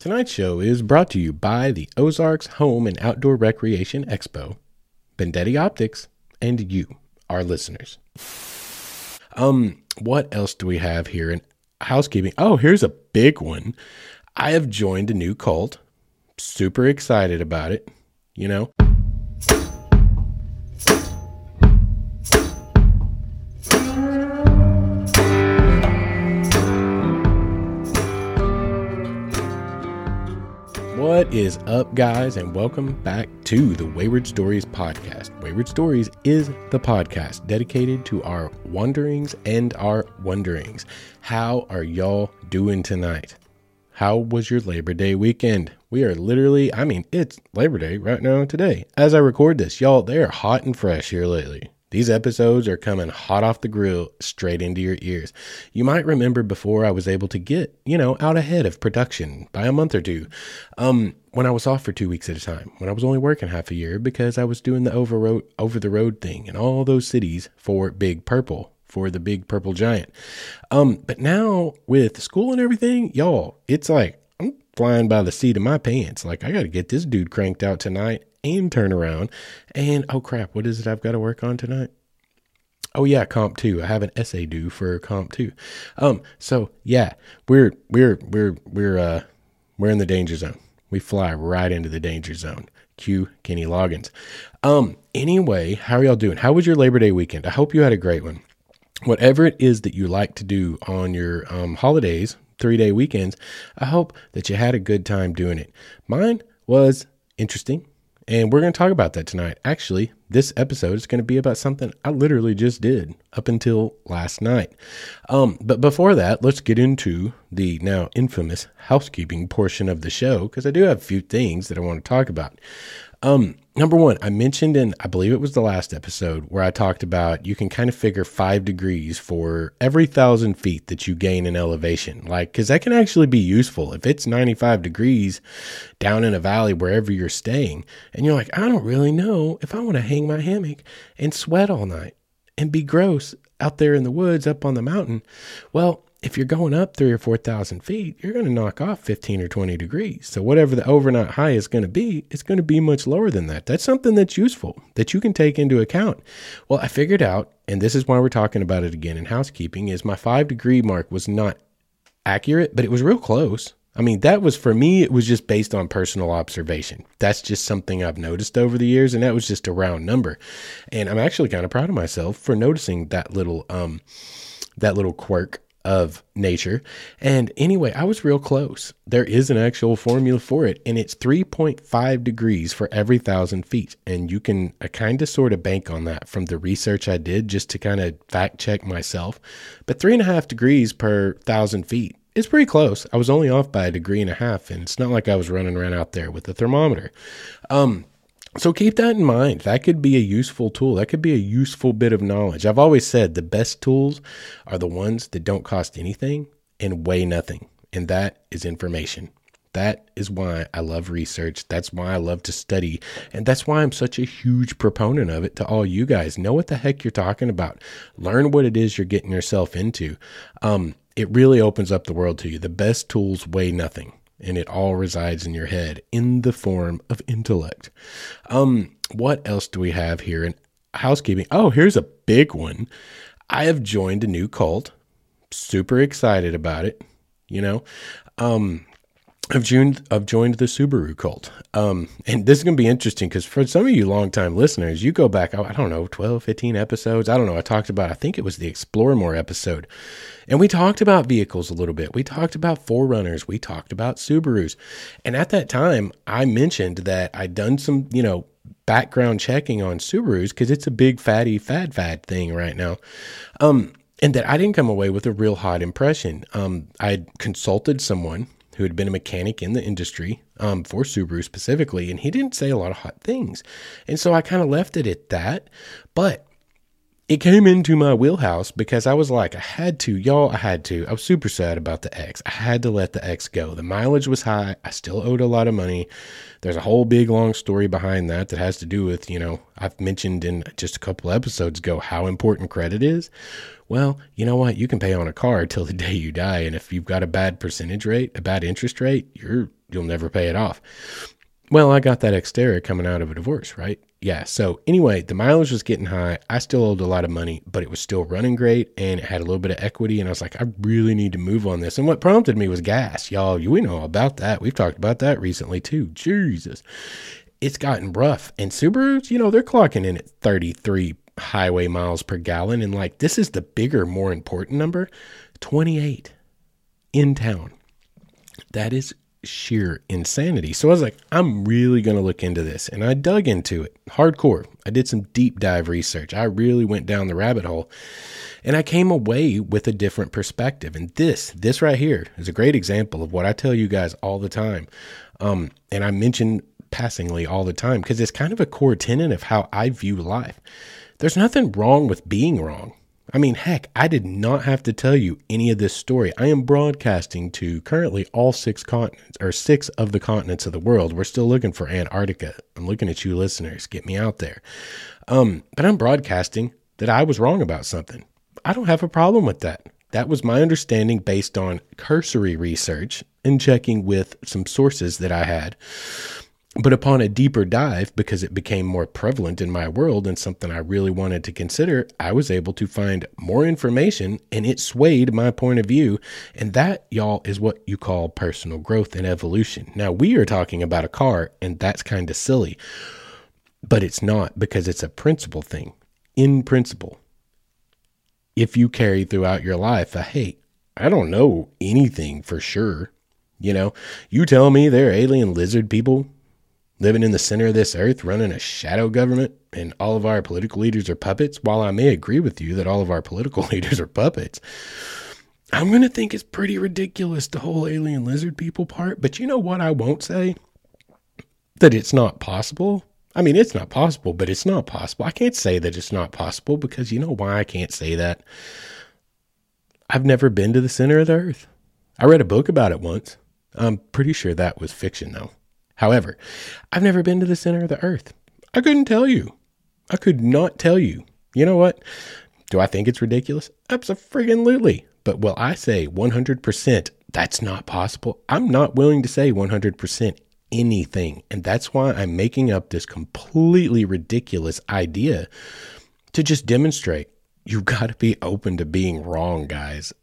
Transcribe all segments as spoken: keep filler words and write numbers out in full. Tonight's show is brought to you by the Ozarks Home and Outdoor Recreation Expo, Bendetti Optics, and you, our listeners. Um, what else do we have here in housekeeping? Oh, here's a big one. I have joined a new cult. Super excited about it, you know. What is up, guys, and welcome back to the Wayward Stories podcast. Wayward Stories is the podcast dedicated to our wanderings and our wonderings. How are y'all doing tonight? How was your Labor Day weekend? We are literally, I mean, it's Labor Day right now today. As I record this, y'all, they are hot and fresh here lately. These episodes are coming hot off the grill straight into your ears. You might remember before I was able to get, you know, out ahead of production by a month or two. Um, when I was off for two weeks at a time, when I was only working half a year because I was doing the over road, over the road thing in all those cities for Big Purple, for the Big Purple Giant. Um, but now with school and everything, y'all, it's like I'm flying by the seat of my pants. Like I got to get this dude cranked out tonight. And turn around and oh crap, what is it I've got to work on tonight? Oh yeah, comp two. I have an essay due for comp two. Um, so yeah, we're we're we're we're uh we're in the danger zone. We fly right into the danger zone. Cue Kenny Loggins. Um, anyway, how are y'all doing? How was your Labor Day weekend? I hope you had a great one. Whatever it is that you like to do on your um holidays, three day weekends, I hope that you had a good time doing it. Mine was interesting. And we're going to talk about that tonight. Actually, this episode is going to be about something I literally just did up until last night. Um, but before that, let's get into the now infamous housekeeping portion of the show, because I do have a few things that I want to talk about. Um, number one, I mentioned in, I believe it was the last episode where I talked about you can kind of figure five degrees for every thousand feet that you gain in elevation. Like, cause that can actually be useful. If it's ninety-five degrees down in a valley, wherever you're staying, and you're like, I don't really know if I want to hang my hammock and sweat all night and be gross out there in the woods up on the mountain. Well, if you're going up three or four thousand feet, you're going to knock off fifteen or twenty degrees. So whatever the overnight high is going to be, it's going to be much lower than that. That's something that's useful that you can take into account. Well, I figured out, and this is why we're talking about it again in housekeeping, is my five degree mark was not accurate, but it was real close. I mean, that was, for me, it was just based on personal observation. That's just something I've noticed over the years. And that was just a round number. And I'm actually kind of proud of myself for noticing that little, um, that little quirk of nature. And anyway, I was real close. There is an actual formula for it, and it's three point five degrees for every thousand feet. And you can uh, kind of sort of bank on that from the research I did just to kind of fact check myself. But three and a half degrees per thousand feet is pretty close. I was only off by a degree and a half, and it's not like I was running around out there with a thermometer. Um, So keep that in mind. That could be a useful tool. That could be a useful bit of knowledge. I've always said the best tools are the ones that don't cost anything and weigh nothing. And that is information. That is why I love research. That's why I love to study. And that's why I'm such a huge proponent of it to all you guys. Know what the heck you're talking about. Learn what it is you're getting yourself into. Um, it really opens up the world to you. The best tools weigh nothing. And it all resides in your head in the form of intellect. Um, what else do we have here in housekeeping? Oh, here's a big one. I have joined a new cult. Super excited about it. You know, um, I've joined, I've joined the Subaru cult. Um, and this is going to be interesting because for some of you longtime listeners, you go back, I don't know, twelve, fifteen episodes. I don't know. I talked about, I think it was the Explore More episode. And we talked about vehicles a little bit. We talked about four runners. We talked about Subarus. And at that time, I mentioned that I'd done some, you know, background checking on Subarus because it's a big fatty fad fad thing right now. Um, and that I didn't come away with a real hot impression. Um, I consulted someone who had been a mechanic in the industry um, for Subaru specifically, and he didn't say a lot of hot things. And so I kind of left it at that, but it came into my wheelhouse because I was like, I had to, y'all, I had to. I was super sad about the X. I had to let the X go. The mileage was high. I still owed a lot of money. There's a whole big long story behind that that has to do with, you know, I've mentioned in just a couple episodes ago how important credit is. Well, you know what? You can pay on a car till the day you die. And if you've got a bad percentage rate, a bad interest rate, you're you'll never pay it off. Well, I got that Xterra coming out of a divorce, right? Yeah. So anyway, the mileage was getting high. I still owed a lot of money, but it was still running great and it had a little bit of equity. And I was like, I really need to move on this. And what prompted me was gas. Y'all, we know about that. We've talked about that recently too. Jesus. It's gotten rough. And Subarus, you know, they're clocking in at thirty-three highway miles per gallon. And like, this is the bigger, more important number, twenty-eight in town. That is sheer insanity. So I was like, I'm really going to look into this. And I dug into it hardcore. I did some deep dive research. I really went down the rabbit hole and I came away with a different perspective. And this, this right here is a great example of what I tell you guys all the time. Um, and I mention passingly all the time because it's kind of a core tenet of how I view life. There's nothing wrong with being wrong. I mean, heck, I did not have to tell you any of this story. I am broadcasting to currently all six continents, or six of the continents of the world. We're still looking for Antarctica. I'm looking at you listeners. Get me out there. Um, but I'm broadcasting that I was wrong about something. I don't have a problem with that. That was my understanding based on cursory research and checking with some sources that I had. But upon a deeper dive, because it became more prevalent in my world and something I really wanted to consider, I was able to find more information and it swayed my point of view. And that, y'all, is what you call personal growth and evolution. Now, we are talking about a car and that's kind of silly, but it's not because it's a principle thing. In principle, if you carry throughout your life a, hey, I don't know anything for sure. You know, you tell me they're alien lizard people living in the center of this earth, running a shadow government, and all of our political leaders are puppets. While I may agree with you that all of our political leaders are puppets, I'm going to think it's pretty ridiculous, the whole alien lizard people part. But you know what I won't say? That it's not possible. I mean, it's not possible, but it's not possible. I can't say that it's not possible because you know why I can't say that? I've never been to the center of the earth. I read a book about it once. I'm pretty sure that was fiction, though. However, I've never been to the center of the earth. I couldn't tell you. I could not tell you. You know what? Do I think it's ridiculous? Absolutely. But will I say one hundred percent that's not possible? I'm not willing to say one hundred percent anything. And that's why I'm making up this completely ridiculous idea to just demonstrate you've got to be open to being wrong, guys.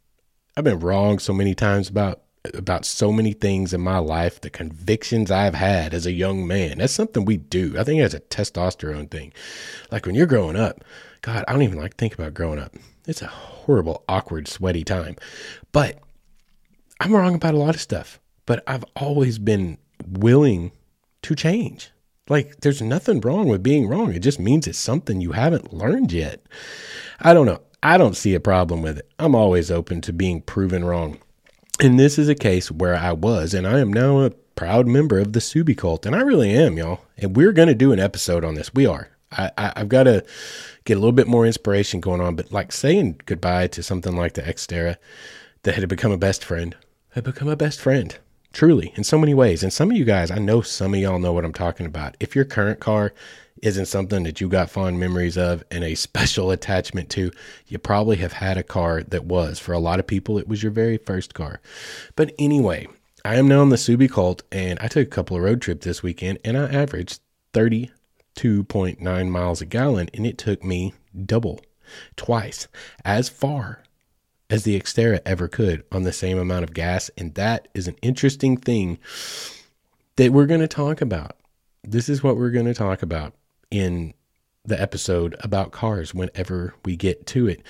I've been wrong so many times about about so many things in my life, the convictions I've had as a young man. That's something we do. I think that's a testosterone thing. Like when you're growing up, God, I don't even like to think about growing up. It's a horrible, awkward, sweaty time, but I'm wrong about a lot of stuff, but I've always been willing to change. Like there's nothing wrong with being wrong. It just means it's something you haven't learned yet. I don't know. I don't see a problem with it. I'm always open to being proven wrong. And this is a case where I was, and I am now a proud member of the Subi cult, and I really am, y'all. And we're going to do an episode on this. We are. I, I, I've got to get a little bit more inspiration going on, but like saying goodbye to something like the Xterra that had become a best friend, had become a best friend, truly, in so many ways. And some of you guys, I know some of y'all know what I'm talking about. If your current car isn't something that you got fond memories of and a special attachment to, you probably have had a car that was. For a lot of people, it was your very first car. But anyway, I am now in the Subi cult, and I took a couple of road trips this weekend, and I averaged thirty-two point nine miles a gallon, and it took me double, twice, as far as the Xterra ever could on the same amount of gas. And that is an interesting thing that we're going to talk about. This is what we're going to talk about in the episode about cars whenever we get to it,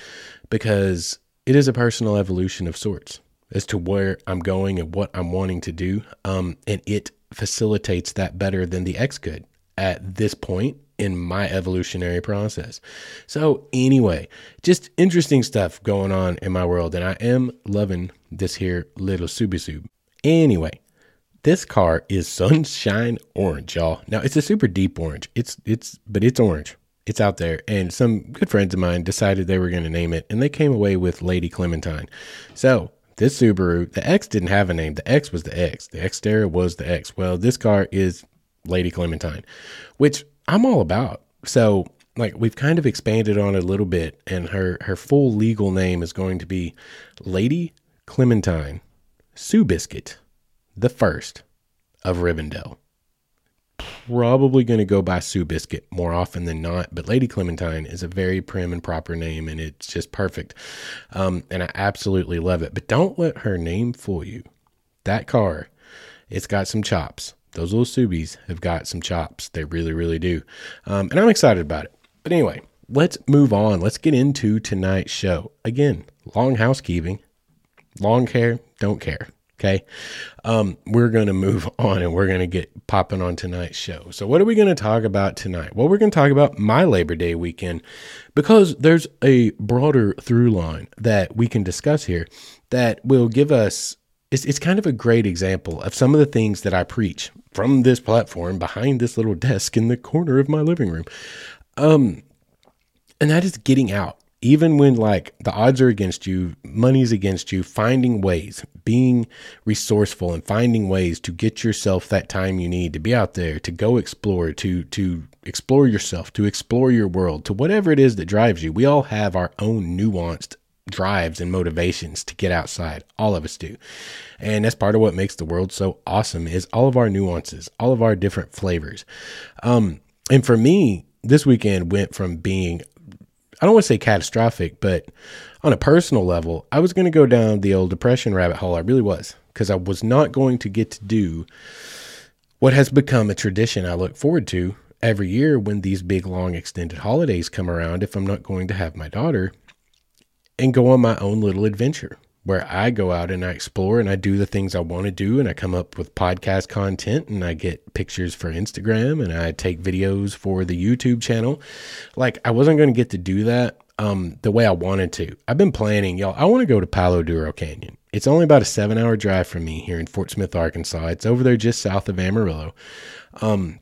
because it is a personal evolution of sorts as to where I'm going and what I'm wanting to do. Um, and it facilitates that better than the X could at this point in my evolutionary process. So anyway, just interesting stuff going on in my world. And I am loving this here little Subisub. Anyway, this car is sunshine orange, y'all. Now, it's a super deep orange. It's, it's, but it's orange. It's out there. And some good friends of mine decided they were going to name it, and they came away with Lady Clementine. So this Subaru, the X didn't have a name. The X was the X. The Xterra was the X. Well, this car is Lady Clementine, which I'm all about. So like we've kind of expanded on it a little bit, and her, her full legal name is going to be Lady Clementine Sue Biscuit the first of Rivendell. Probably going to go by Sue Biscuit more often than not, but Lady Clementine is a very prim and proper name, and it's just perfect. Um, and I absolutely love it. But don't let her name fool you. That car, it's got some chops. Those little Subies have got some chops. They really, really do. Um, and I'm excited about it. But anyway, let's move on. Let's get into tonight's show. Again, long housekeeping, long hair, don't care. Okay. Um, we're going to move on and we're going to get popping on tonight's show. So what are we going to talk about tonight? Well, we're going to talk about my Labor Day weekend, because there's a broader through line that we can discuss here that will give us, it's, it's kind of a great example of some of the things that I preach from this platform behind this little desk in the corner of my living room. Um, and that is getting out. Even when like the odds are against you, money's against you, finding ways, being resourceful and finding ways to get yourself that time you need to be out there, to go explore, to, to explore yourself, to explore your world, to whatever it is that drives you. We all have our own nuanced drives and motivations to get outside. All of us do. And that's part of what makes the world so awesome is all of our nuances, all of our different flavors. Um, and for me, this weekend went from being, I don't want to say catastrophic, but on a personal level, I was going to go down the old depression rabbit hole. I really was, because I was not going to get to do what has become a tradition I look forward to every year when these big, long, extended holidays come around, if I'm not going to have my daughter, and go on my own little adventure where I go out and I explore and I do the things I want to do. And I come up with podcast content and I get pictures for Instagram and I take videos for the YouTube channel. Like, I wasn't going to get to do that um, the way I wanted to. I've been planning, y'all. I want to go to Palo Duro Canyon. It's only about a seven hour drive from me here in Fort Smith, Arkansas. It's over there just south of Amarillo. Um,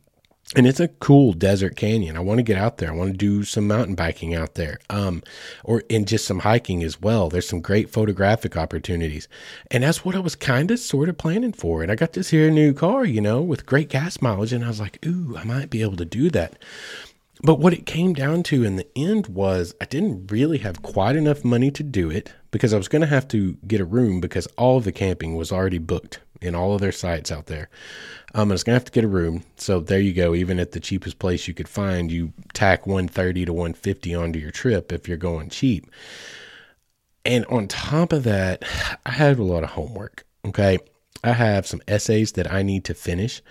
And it's a cool desert canyon. I want to get out there. I want to do some mountain biking out there, um, or and just some hiking as well. There's some great photographic opportunities. And that's what I was kind of sort of planning for. And I got this here new car, you know, with great gas mileage. And I was like, ooh, I might be able to do that. But what it came down to in the end was I didn't really have quite enough money to do it, because I was going to have to get a room because all of the camping was already booked in all of their sites out there. Um, I was going to have to get a room. So there you go. Even at the cheapest place you could find, you tack one thirty to one fifty onto your trip if you're going cheap. And on top of that, I had a lot of homework. Okay. I have some essays that I need to finish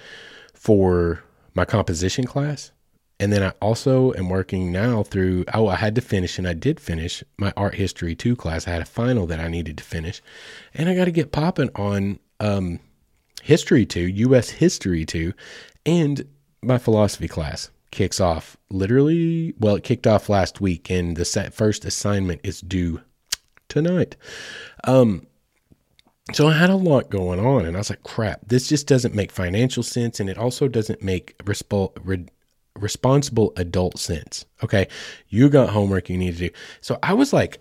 for my composition class. And then I also am working now through, oh, I had to finish, and I did finish my art history two class. I had a final that I needed to finish, and I got to get popping on um, history two, U S history two, and my philosophy class kicks off literally. Well, it kicked off last week, and the set first assignment is due tonight. Um, So I had a lot going on, and I was like, crap, this just doesn't make financial sense. And it also doesn't make resp- re- responsible adult sense. Okay. You got homework you need to do. So I was like,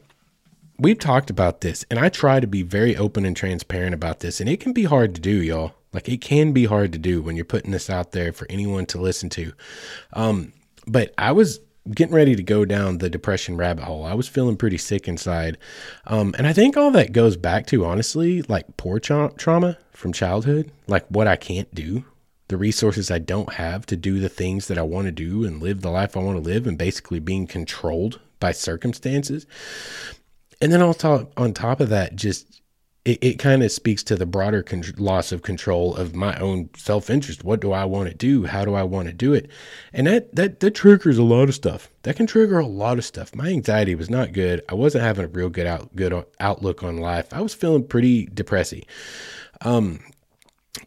we've talked about this, and I try to be very open and transparent about this, and it can be hard to do, y'all. Like, it can be hard to do when you're putting this out there for anyone to listen to. Um, but I was getting ready to go down the depression rabbit hole. I was feeling pretty sick inside. Um, and I think all that goes back to, honestly, like poor tra- trauma from childhood, like what I can't do, the resources I don't have to do the things that I want to do and live the life I want to live, and basically being controlled by circumstances. And then I'll talk on top of that, just it, it kind of speaks to the broader con- loss of control of my own self-interest. What do I want to do? How do I want to do it? And that, that, that triggers a lot of stuff. That can trigger a lot of stuff. My anxiety was not good. I wasn't having a real good out, good outlook on life. I was feeling pretty depressy. Um,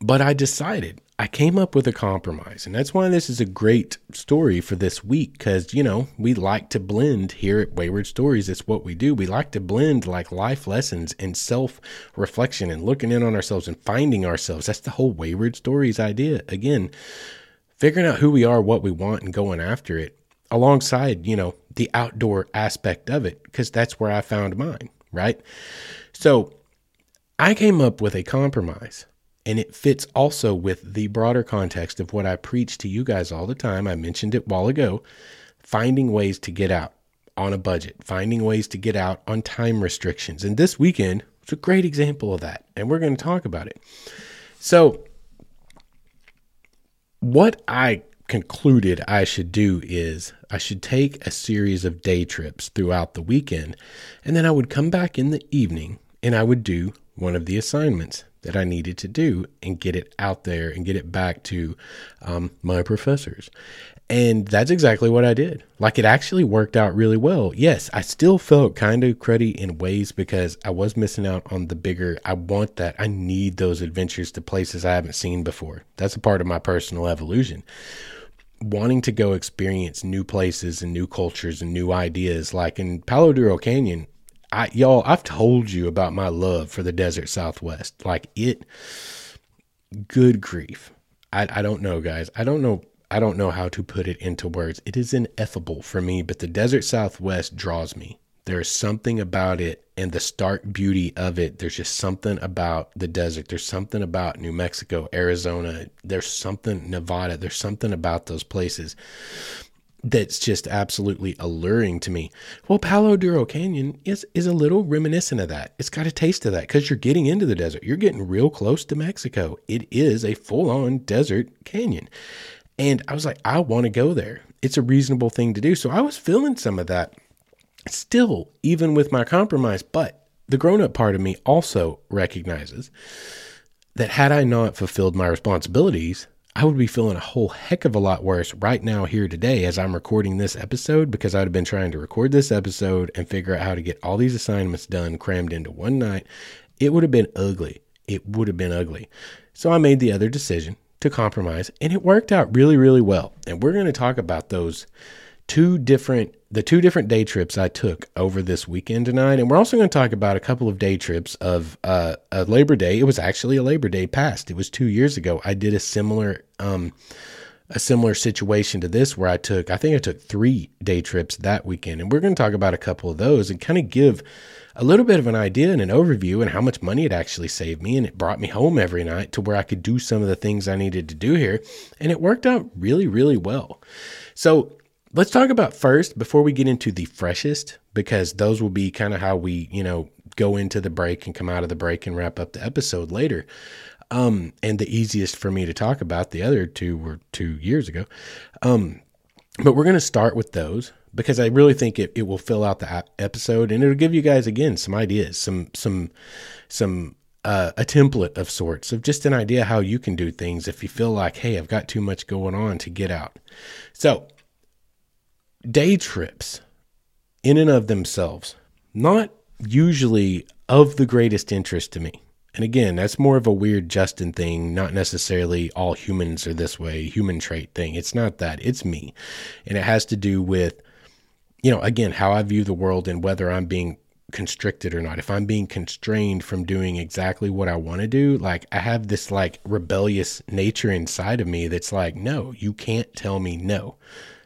but I decided, I came up with a compromise, and that's why this is a great story for this week. Cause you know, we like to blend here at Wayward Stories. It's what we do. We like to blend like life lessons and self reflection and looking in on ourselves and finding ourselves. That's the whole Wayward Stories idea. Again, figuring out who we are, what we want, and going after it alongside, you know, the outdoor aspect of it. Cause that's where I found mine. Right. So I came up with a compromise. And it fits also with the broader context of what I preach to you guys all the time. I mentioned it a while ago, finding ways to get out on a budget, finding ways to get out on time restrictions. And this weekend was a great example of that. And we're going to talk about it. So what I concluded I should do is I should take a series of day trips throughout the weekend, and then I would come back in the evening and I would do one of the assignments that I needed to do and get it out there and get it back to um, my professors. And that's exactly what I did. Like, it actually worked out really well. Yes, I still felt kind of cruddy in ways because I was missing out on the bigger, I want that. I need those adventures to places I haven't seen before. That's a part of my personal evolution. Wanting to go experience new places and new cultures and new ideas. Like in Palo Duro Canyon, I, y'all, I've told you about my love for the desert Southwest. Like it, good grief. I, I don't know, guys. I don't know. I don't know how to put it into words. It is ineffable for me, but the desert Southwest draws me. There is something about it and the stark beauty of it. There's just something about the desert. There's something about New Mexico, Arizona. There's something Nevada. There's something about those places that's just absolutely alluring to me. Well, Palo Duro Canyon is, is a little reminiscent of that. It's got a taste of that because you're getting into the desert. You're getting real close to Mexico. It is a full-on desert canyon. And I was like, I want to go there. It's a reasonable thing to do. So I was feeling some of that still, even with my compromise. But the grown-up part of me also recognizes that had I not fulfilled my responsibilities, I would be feeling a whole heck of a lot worse right now here today as I'm recording this episode, because I'd have been trying to record this episode and figure out how to get all these assignments done crammed into one night. It would have been ugly. It would have been ugly. So I made the other decision to compromise, and it worked out really, really well. And we're going to talk about those two different, the two different day trips I took over this weekend tonight. And we're also going to talk about a couple of day trips of uh, a Labor Day. It was actually a Labor Day past. It was two years ago. I did a similar, um, a similar situation to this where I took, I think I took three day trips that weekend. And we're going to talk about a couple of those and kind of give a little bit of an idea and an overview and how much money it actually saved me. And it brought me home every night to where I could do some of the things I needed to do here. And it worked out really, really well. So let's talk about first, before we get into the freshest, because those will be kind of how we, you know, go into the break and come out of the break and wrap up the episode later. Um, and the easiest for me to talk about, the other two were two years ago. Um, but we're going to start with those, because I really think it, it will fill out the episode, and it'll give you guys, again, some ideas, some, some, some, uh, a template of sorts, of just an idea how you can do things if you feel like, hey, I've got too much going on to get out. So day trips in and of themselves, not usually of the greatest interest to me. And again, that's more of a weird Justin thing, not necessarily all humans are this way, human trait thing. It's not that, it's me. And it has to do with, you know, again, how I view the world and whether I'm being constricted or not. If I'm being constrained from doing exactly what I want to do, like I have this like rebellious nature inside of me that's like, no, you can't tell me no.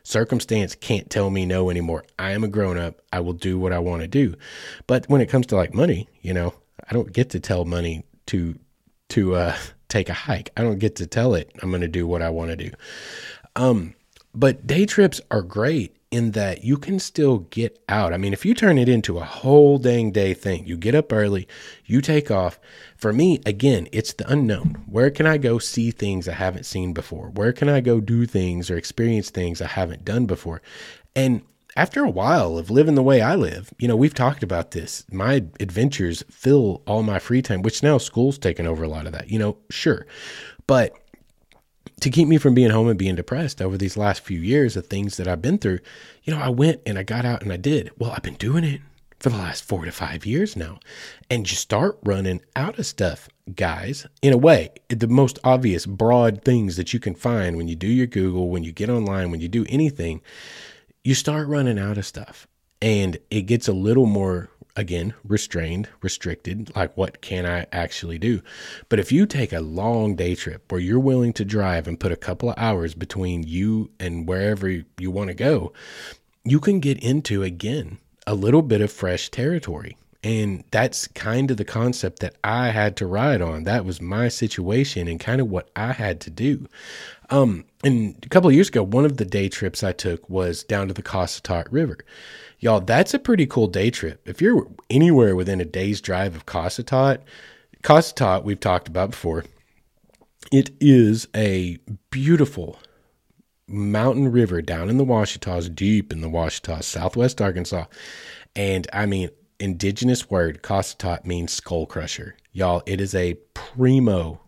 Circumstance can't tell me no anymore. I am a grown up. I will do what I want to do. But when it comes to like money, you know, I don't get to tell money to to uh, take a hike. I don't get to tell it I'm going to do what I want to do. Um, but day trips are great in that you can still get out. I mean, if you turn it into a whole dang day thing, you get up early, you take off. For me, again, it's the unknown. Where can I go see things I haven't seen before? Where can I go do things or experience things I haven't done before? And after a while of living the way I live, you know, we've talked about this. My adventures fill all my free time, which now school's taken over a lot of that, you know, sure. But to keep me from being home and being depressed over these last few years of things that I've been through, you know, I went and I got out and I did. Well, I've been doing it for the last four to five years now. And you start running out of stuff, guys. In a way, the most obvious broad things that you can find when you do your Google, when you get online, when you do anything, you start running out of stuff. And it gets a little more, again, restrained, restricted, like what can I actually do? But if you take a long day trip where you're willing to drive and put a couple of hours between you and wherever you want to go, you can get into, again, a little bit of fresh territory. And that's kind of the concept that I had to ride on. That was my situation and kind of what I had to do. Um, and a couple of years ago, one of the day trips I took was down to the Cossatot River. Y'all, that's a pretty cool day trip. If you're anywhere within a day's drive of Cossatot, Cossatot, we've talked about before, It is a beautiful mountain river down in the Ouachitas, deep in the Ouachitas, southwest Arkansas. And I mean, indigenous word, Cossatot, means skull crusher. Y'all, it is a primo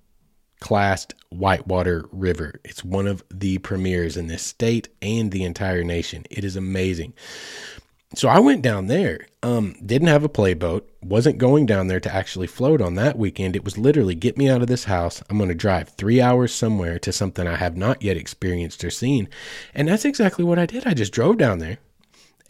classed whitewater river. It's one of the premiers in this state and the entire nation. It is amazing. So I went down there, um, didn't have a playboat, wasn't going down there to actually float on that weekend. It was literally, get me out of this house. I'm going to drive three hours somewhere to something I have not yet experienced or seen. And that's exactly what I did. I just drove down there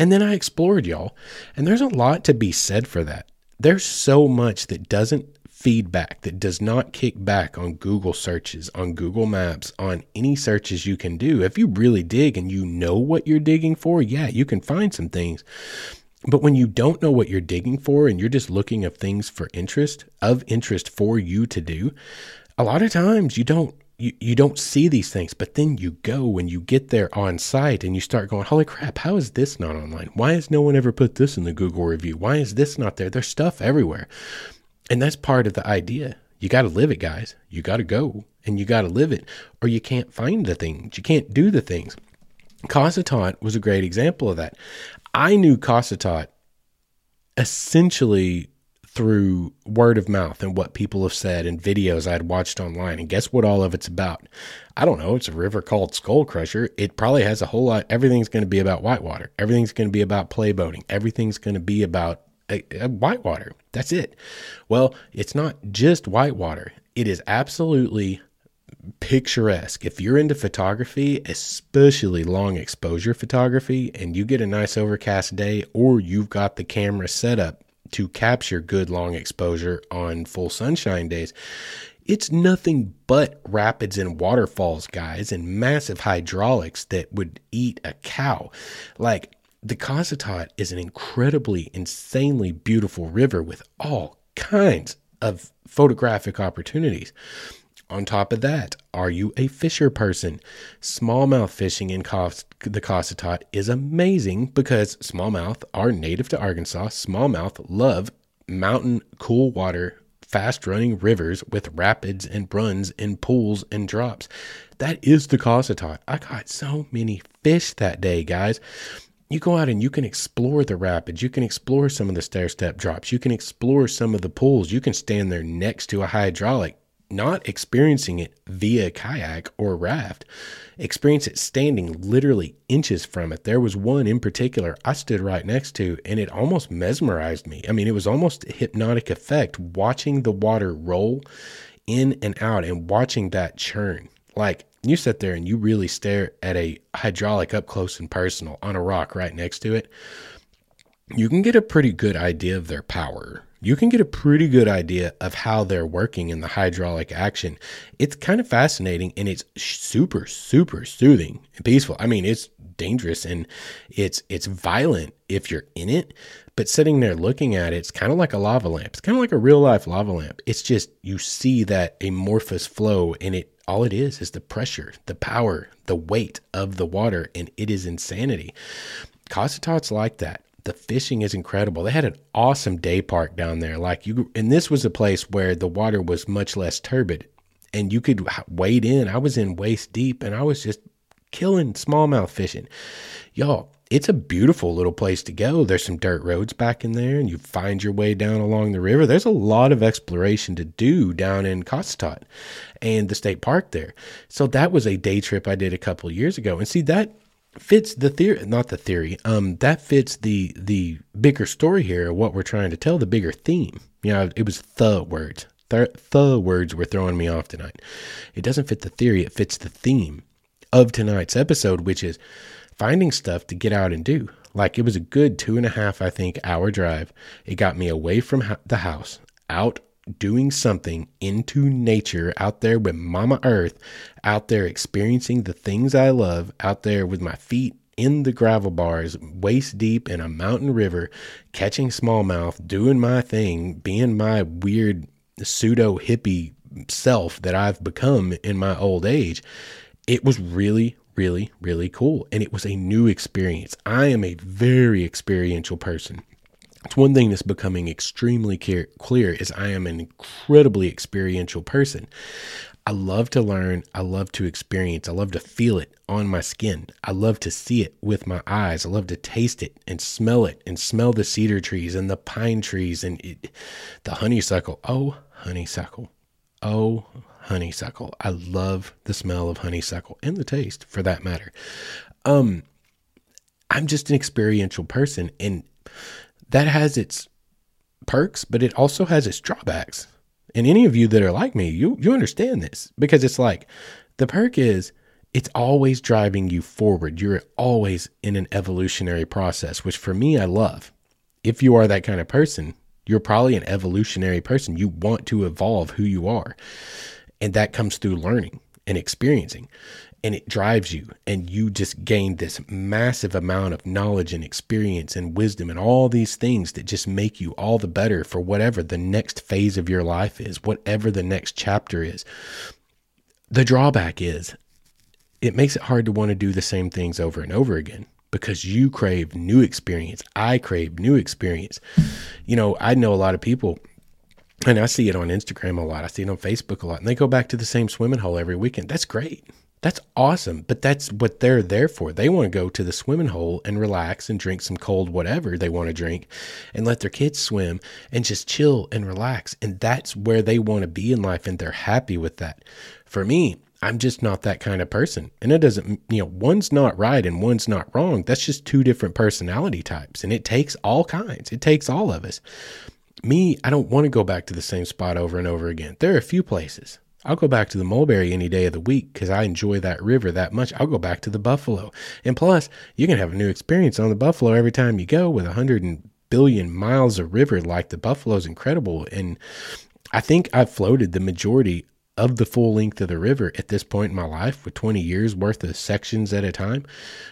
and then I explored, y'all. And there's a lot to be said for that. There's so much that doesn't feedback, that does not kick back on Google searches, on Google Maps, on any searches you can do. If you really dig and you know what you're digging for, yeah, you can find some things. But when you don't know what you're digging for and you're just looking up things for interest, of interest for you to do, a lot of times you don't you, you don't see these things. But then you go and you get there on site and you start going, holy crap, how is this not online? Why has no one ever put this in the Google review? Why is this not there? There's stuff everywhere. And that's part of the idea. You got to live it, guys. You got to go and you got to live it, or you can't find the things. You can't do the things. Cossatot was a great example of that. I knew Cossatot essentially through word of mouth and what people have said and videos I'd watched online. And guess what all of it's about? I don't know. It's a river called Skull Crusher. It probably has a whole lot. Everything's going to be about whitewater. Everything's going to be about play boating. Everything's going to be about whitewater. That's it. Well, it's not just whitewater. It is absolutely picturesque. If you're into photography, especially long exposure photography, and you get a nice overcast day, or you've got the camera set up to capture good long exposure on full sunshine days, it's nothing but rapids and waterfalls, guys, and massive hydraulics that would eat a cow. Like, the Cossatot is an incredibly, insanely beautiful river with all kinds of photographic opportunities. On top of that, are you a fisher person? Smallmouth fishing in Cos- the Cossatot is amazing because smallmouth are native to Arkansas. Smallmouth love mountain, cool water, fast-running rivers with rapids and runs and pools and drops. That is the Cossatot. I caught so many fish that day, guys. You go out and you can explore the rapids. You can explore some of the stair-step drops. You can explore some of the pools. You can stand there next to a hydraulic, not experiencing it via kayak or raft. Experience it standing literally inches from it. There was one in particular I stood right next to, and it almost mesmerized me. I mean, it was almost a hypnotic effect watching the water roll in and out and watching that churn. Like, you sit there and you really stare at a hydraulic up close and personal on a rock right next to it, you can get a pretty good idea of their power. You can get a pretty good idea of how they're working in the hydraulic action. It's kind of fascinating, and it's super, super soothing and peaceful. I mean, it's dangerous and it's it's violent if you're in it, but sitting there looking at it, it's kind of like a lava lamp. It's kind of like a real-life lava lamp. It's just you see that amorphous flow, and it all it is is the pressure, the power, the weight of the water, and it is insanity. Cossatot's like that. The fishing is incredible. They had an awesome day park down there. Like you, and this was a place where the water was much less turbid, and you could wade in. I was in waist deep, and I was just killing smallmouth fishing, y'all. It's a beautiful little place to go. There's some dirt roads back in there, and you find your way down along the river. There's a lot of exploration to do down in Cossatot and the state park there. So that was a day trip I did a couple of years ago. And see, that fits the theory, not the theory. Um, that fits the, the bigger story here, what we're trying to tell, the bigger theme. You know, it was the words. The, the words were throwing me off tonight. It doesn't fit the theory. It fits the theme of tonight's episode, which is finding stuff to get out and do. Like, it was a good two and a half, I think, hour drive. It got me away from the house, out doing something, into nature, out there with Mama Earth, out there experiencing the things I love, out there with my feet in the gravel bars, waist deep in a mountain river, catching smallmouth, doing my thing, being my weird pseudo hippie self that I've become in my old age. It was really really, really cool. And it was a new experience. I am a very experiential person. It's one thing that's becoming extremely clear, clear is I am an incredibly experiential person. I love to learn. I love to experience. I love to feel it on my skin. I love to see it with my eyes. I love to taste it and smell it and smell the cedar trees and the pine trees and it, the honeysuckle. Oh, honeysuckle. Oh, honeysuckle. I love the smell of honeysuckle and the taste for that matter. Um, I'm just an experiential person, and that has its perks, but it also has its drawbacks. And any of you that are like me, you you understand this, because it's like the perk is it's always driving you forward. You're always in an evolutionary process, which for me, I love. If you are that kind of person, you're probably an evolutionary person. You want to evolve who you are. And that comes through learning and experiencing, and it drives you, and you just gain this massive amount of knowledge and experience and wisdom and all these things that just make you all the better for whatever the next phase of your life is, whatever the next chapter is. The drawback is it makes it hard to want to do the same things over and over again, because you crave new experience. I crave new experience. You know, I know a lot of people, and I see it on Instagram a lot. I see it on Facebook a lot, and they go back to the same swimming hole every weekend. That's great. That's awesome, but that's what they're there for. They want to go to the swimming hole and relax and drink some cold whatever they want to drink and let their kids swim and just chill and relax. And that's where they want to be in life, and they're happy with that. For me, I'm just not that kind of person. And it doesn't, you know, one's not right and one's not wrong. That's just two different personality types, and it takes all kinds. It takes all of us. Me, I don't want to go back to the same spot over and over again. There are a few places. I'll go back to the Mulberry any day of the week because I enjoy that river that much. I'll go back to the Buffalo. And plus, you can have a new experience on the Buffalo every time you go, with one hundred billion miles of river like the Buffalo is incredible. And I think I've floated the majority of the full length of the river at this point in my life, with twenty years worth of sections at a time.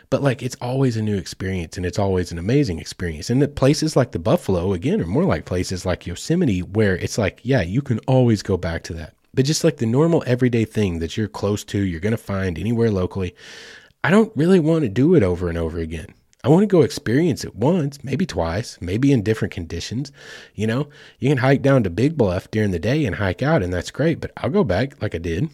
But like, it's always a new experience, and it's always an amazing experience. And the places like the Buffalo, again, are more like places like Yosemite, where it's like, yeah, you can always go back to that. But just like the normal everyday thing that you're close to, you're going to find anywhere locally, I don't really want to do it over and over again. I want to go experience it once, maybe twice, maybe in different conditions. You know, you can hike down to Big Bluff during the day and hike out, and that's great. But I'll go back like I did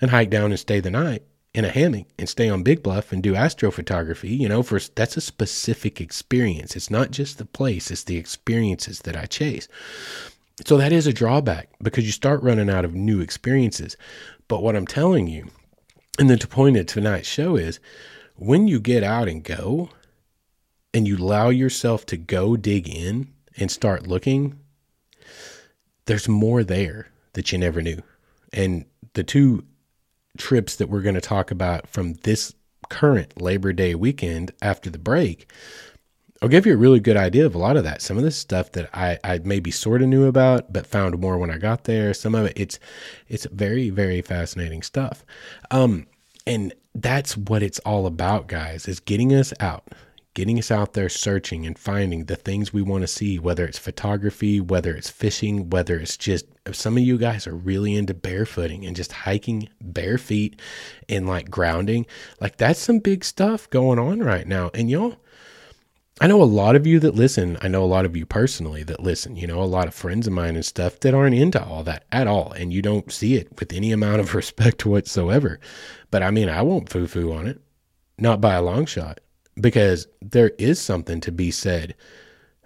and hike down and stay the night in a hammock and stay on Big Bluff and do astrophotography. You know, for that's a specific experience. It's not just the place, it's the experiences that I chase. So that is a drawback, because you start running out of new experiences. But what I'm telling you, and the point of tonight's show is, when you get out and go, and you allow yourself to go dig in and start looking, there's more there that you never knew. And the two trips that we're going to talk about from this current Labor Day weekend after the break, I'll give you a really good idea of a lot of that. Some of this stuff that I, I maybe sort of knew about, but found more when I got there. Some of it, it's, it's very, very fascinating stuff. Um, and that's what it's all about, guys, is getting us out, getting us out there searching and finding the things we want to see, whether it's photography, whether it's fishing, whether it's just, some of you guys are really into barefooting and just hiking bare feet and like grounding. Like, that's some big stuff going on right now. And y'all, I know a lot of you that listen, I know a lot of you personally that listen, you know, a lot of friends of mine and stuff that aren't into all that at all. And you don't see it with any amount of respect whatsoever. But I mean, I won't foo-foo on it, not by a long shot, because there is something to be said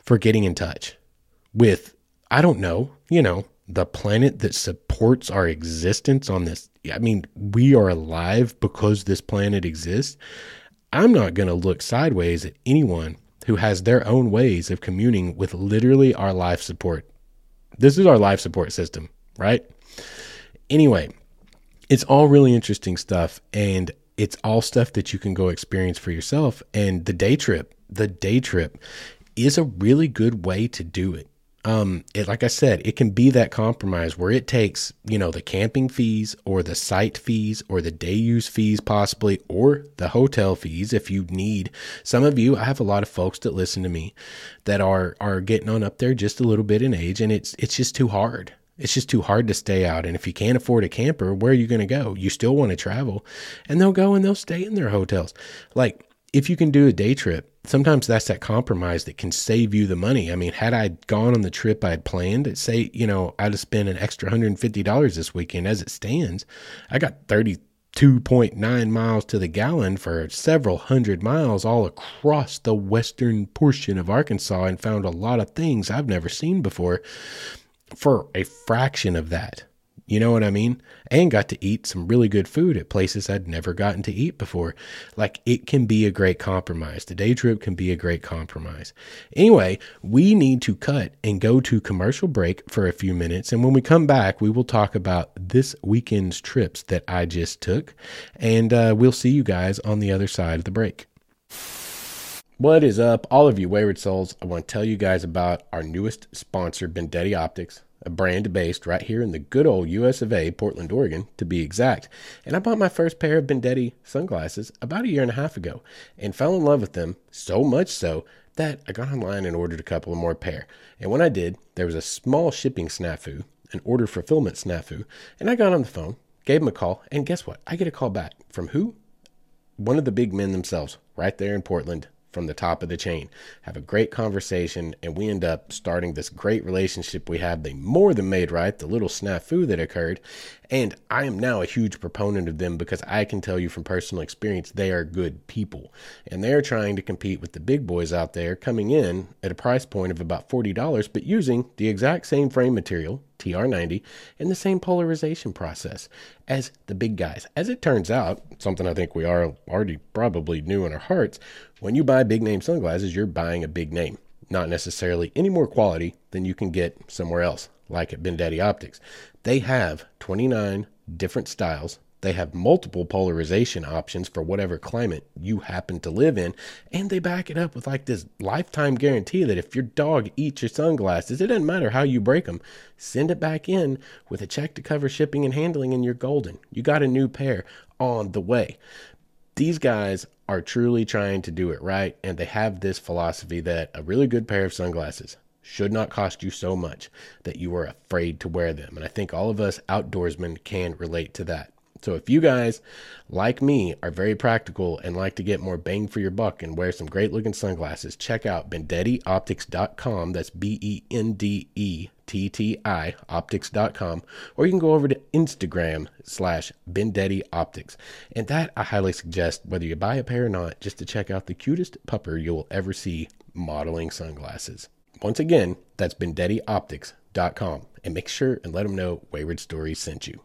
for getting in touch with, I don't know, you know, the planet that supports our existence on this. I mean, we are alive because this planet exists. I'm not going to look sideways at anyone who has their own ways of communing with literally our life support. This is our life support system, right? Anyway, it's all really interesting stuff, and it's all stuff that you can go experience for yourself. And the day trip, the day trip is a really good way to do it. Um, it, like I said, it can be that compromise where it takes, you know, the camping fees or the site fees or the day use fees possibly, or the hotel fees. If you need, some of you, I have a lot of folks that listen to me that are, are getting on up there just a little bit in age, and it's, it's just too hard. It's just too hard to stay out. And if you can't afford a camper, where are you going to go? You still want to travel, and they'll go and they'll stay in their hotels. Like, if you can do a day trip, sometimes that's that compromise that can save you the money. I mean, had I gone on the trip I had planned, it say, you know, I'd have spent an extra one hundred fifty dollars this weekend. As it stands, I got thirty-two point nine miles to the gallon for several hundred miles all across the western portion of Arkansas and found a lot of things I've never seen before for a fraction of that. You know what I mean? And got to eat some really good food at places I'd never gotten to eat before. Like, it can be a great compromise. The day trip can be a great compromise. Anyway, we need to cut and go to commercial break for a few minutes. And when we come back, we will talk about this weekend's trips that I just took. And uh, we'll see you guys on the other side of the break. What is up, all of you wayward souls? I want to tell you guys about our newest sponsor, Bendetti Optics. A brand based right here in the good old U S of A, Portland, Oregon, to be exact. And I bought my first pair of Bendetti sunglasses about a year and a half ago and fell in love with them so much so that I got online and ordered a couple more pair. And when I did, there was a small shipping snafu, an order fulfillment snafu, and I got on the phone, gave them a call, and guess what? I get a call back from who? One of the big men themselves, right there in Portland, from the top of the chain. Have a great conversation, and we end up starting this great relationship we have. They more than made right the little snafu that occurred, and I am now a huge proponent of them because I can tell you from personal experience they are good people, and they're trying to compete with the big boys out there, coming in at a price point of about forty dollars, but using the exact same frame material, T R ninety, and the same polarization process as the big guys. As it turns out, something I think we are already probably knew in our hearts, when you buy big name sunglasses, you're buying a big name, not necessarily any more quality than you can get somewhere else, like at Bendetti Optics. They have twenty-nine different styles. They have multiple polarization options for whatever climate you happen to live in. And they back it up with like this lifetime guarantee that if your dog eats your sunglasses, it doesn't matter how you break them, send it back in with a check to cover shipping and handling, and you're golden. You got a new pair on the way. These guys are truly trying to do it right. And they have this philosophy that a really good pair of sunglasses should not cost you so much that you are afraid to wear them. And I think all of us outdoorsmen can relate to that. So if you guys, like me, are very practical and like to get more bang for your buck and wear some great-looking sunglasses, check out bendetti optics dot com. That's B E N D E T T I, optics dot com. Or you can go over to Instagram slash Bendetti Optics. And that I highly suggest, whether you buy a pair or not, just to check out the cutest pupper you will ever see modeling sunglasses. Once again, that's bendetti optics dot com. And make sure and let them know Wayward Stories sent you.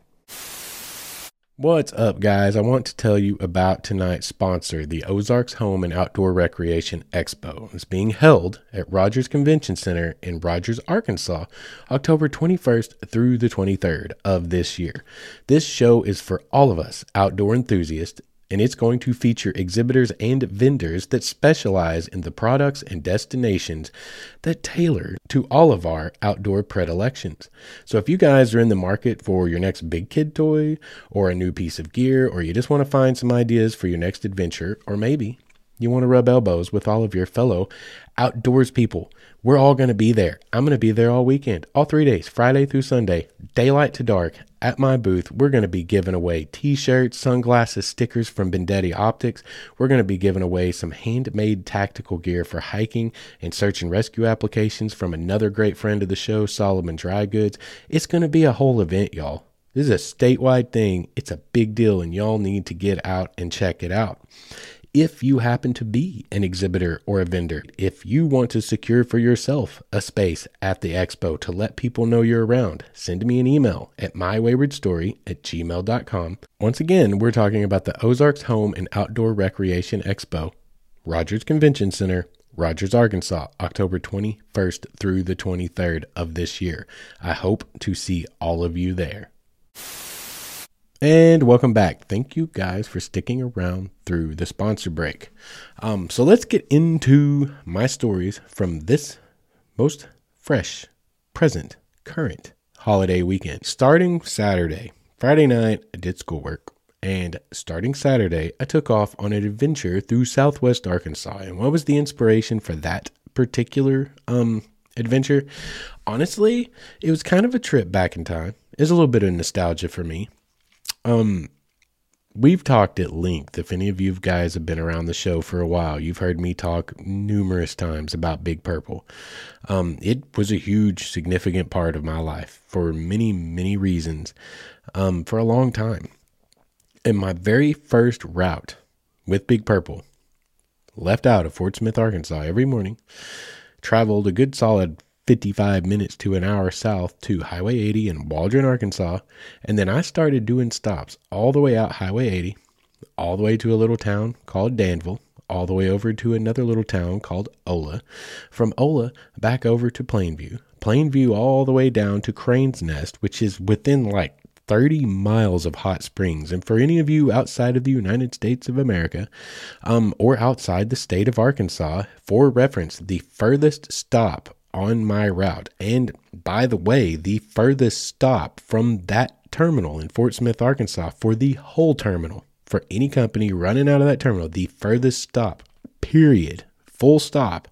What's up, guys? I want to tell you about tonight's sponsor, the Ozarks Home and Outdoor Recreation Expo. It's being held at Rogers Convention Center in Rogers, Arkansas, October twenty-first through the twenty-third of this year. This show is for all of us outdoor enthusiasts, and it's going to feature exhibitors and vendors that specialize in the products and destinations that tailor to all of our outdoor predilections. So if you guys are in the market for your next big kid toy or a new piece of gear, or you just want to find some ideas for your next adventure, or maybe you want to rub elbows with all of your fellow outdoors people, we're all going to be there. I'm going to be there all weekend, all three days, Friday through Sunday, daylight to dark. At my booth, we're going to be giving away t-shirts, sunglasses, stickers from Bendetti Optics. We're going to be giving away some handmade tactical gear for hiking and search and rescue applications from another great friend of the show, Solomon Dry Goods. It's going to be a whole event, y'all. This is a statewide thing. It's a big deal, and y'all need to get out and check it out. If you happen to be an exhibitor or a vendor, if you want to secure for yourself a space at the expo to let people know you're around, send me an email at my wayward story at gmail dot com. Once again, we're talking about the Ozarks Home and Outdoor Recreation Expo, Rogers Convention Center, Rogers, Arkansas, October twenty-first through the twenty-third of this year. I hope to see all of you there. And welcome back. Thank you guys for sticking around through the sponsor break. Um, so let's get into my stories from this most fresh, present, current holiday weekend. Starting Saturday, Friday night, I did schoolwork. And starting Saturday, I took off on an adventure through Southwest Arkansas. And what was the inspiration for that particular um, adventure? Honestly, it was kind of a trip back in time. It's a little bit of nostalgia for me. Um, we've talked at length. If any of you guys have been around the show for a while, you've heard me talk numerous times about Big Purple. Um, it was a huge, significant part of my life for many, many reasons, um, for a long time. And my very first route with Big Purple, left out of Fort Smith, Arkansas every morning, traveled a good solid fifty-five minutes to an hour south to Highway eighty in Waldron, Arkansas. And then I started doing stops all the way out Highway eighty, all the way to a little town called Danville, all the way over to another little town called Ola, from Ola back over to Plainview, Plainview all the way down to Crane's Nest, which is within like thirty miles of Hot Springs. And for any of you outside of the United States of America, um, or outside the state of Arkansas, for reference, the furthest stop on my route, and by the way, the furthest stop from that terminal in Fort Smith, Arkansas, for the whole terminal, for any company running out of that terminal, the furthest stop, period, full stop,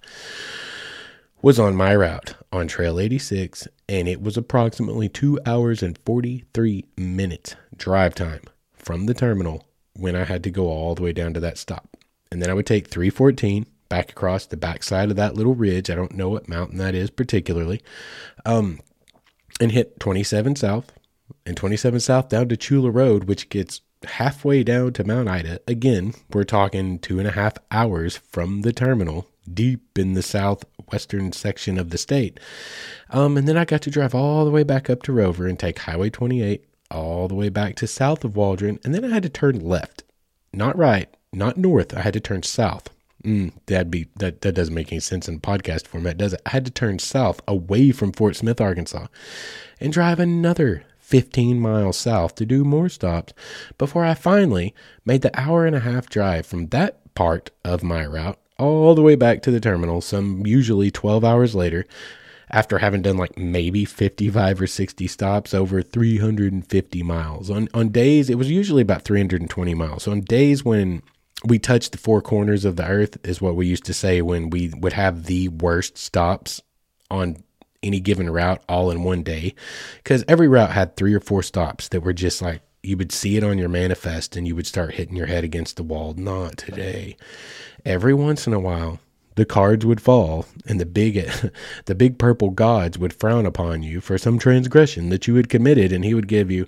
was on my route on Trail eighty-six, and it was approximately two hours and forty-three minutes drive time from the terminal when I had to go all the way down to that stop. And then I would take three fourteen back across the backside of that little ridge. I don't know what mountain that is particularly, um, and hit twenty-seven south, and twenty-seven south down to Chula Road, which gets halfway down to Mount Ida. Again, we're talking two and a half hours from the terminal, deep in the southwestern section of the state. Um, and then I got to drive all the way back up to Rover and take Highway twenty-eight all the way back to south of Waldron. And then I had to turn left, not right, not north. I had to turn south. Mm, that'd be, that, that doesn't make any sense in podcast format, does it? I had to turn south away from Fort Smith, Arkansas, and drive another fifteen miles south to do more stops before I finally made the hour and a half drive from that part of my route all the way back to the terminal, some usually twelve hours later, after having done like maybe fifty-five or sixty stops over three hundred fifty miles. On, on days, it was usually about three hundred twenty miles. So on days when we touched the four corners of the earth, is what we used to say when we would have the worst stops on any given route all in one day, because every route had three or four stops that were just like, you would see it on your manifest and you would start hitting your head against the wall. Not today. Every once in a while, the cards would fall and the big, the big purple gods would frown upon you for some transgression that you had committed, and he would give you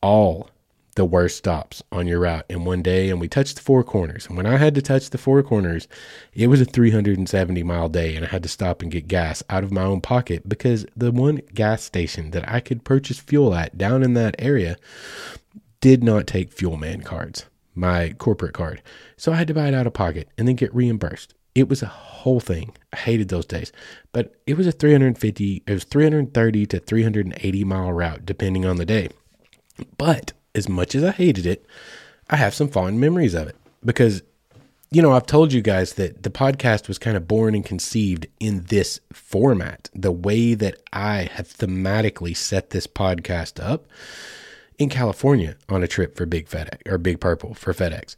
all the worst stops on your route in one day. And we touched the four corners. And when I had to touch the four corners, it was a three hundred seventy mile day, and I had to stop and get gas out of my own pocket, because the one gas station that I could purchase fuel at down in that area did not take fuel man cards, my corporate card. So I had to buy it out of pocket and then get reimbursed. It was a whole thing. I hated those days, but it was a three hundred fifty, it was three hundred thirty to three hundred eighty mile route, depending on the day. But as much as I hated it, I have some fond memories of it, because, you know, I've told you guys that the podcast was kind of born and conceived in this format. The way that I have thematically set this podcast up in California on a trip for Big FedEx or Big Purple for FedEx.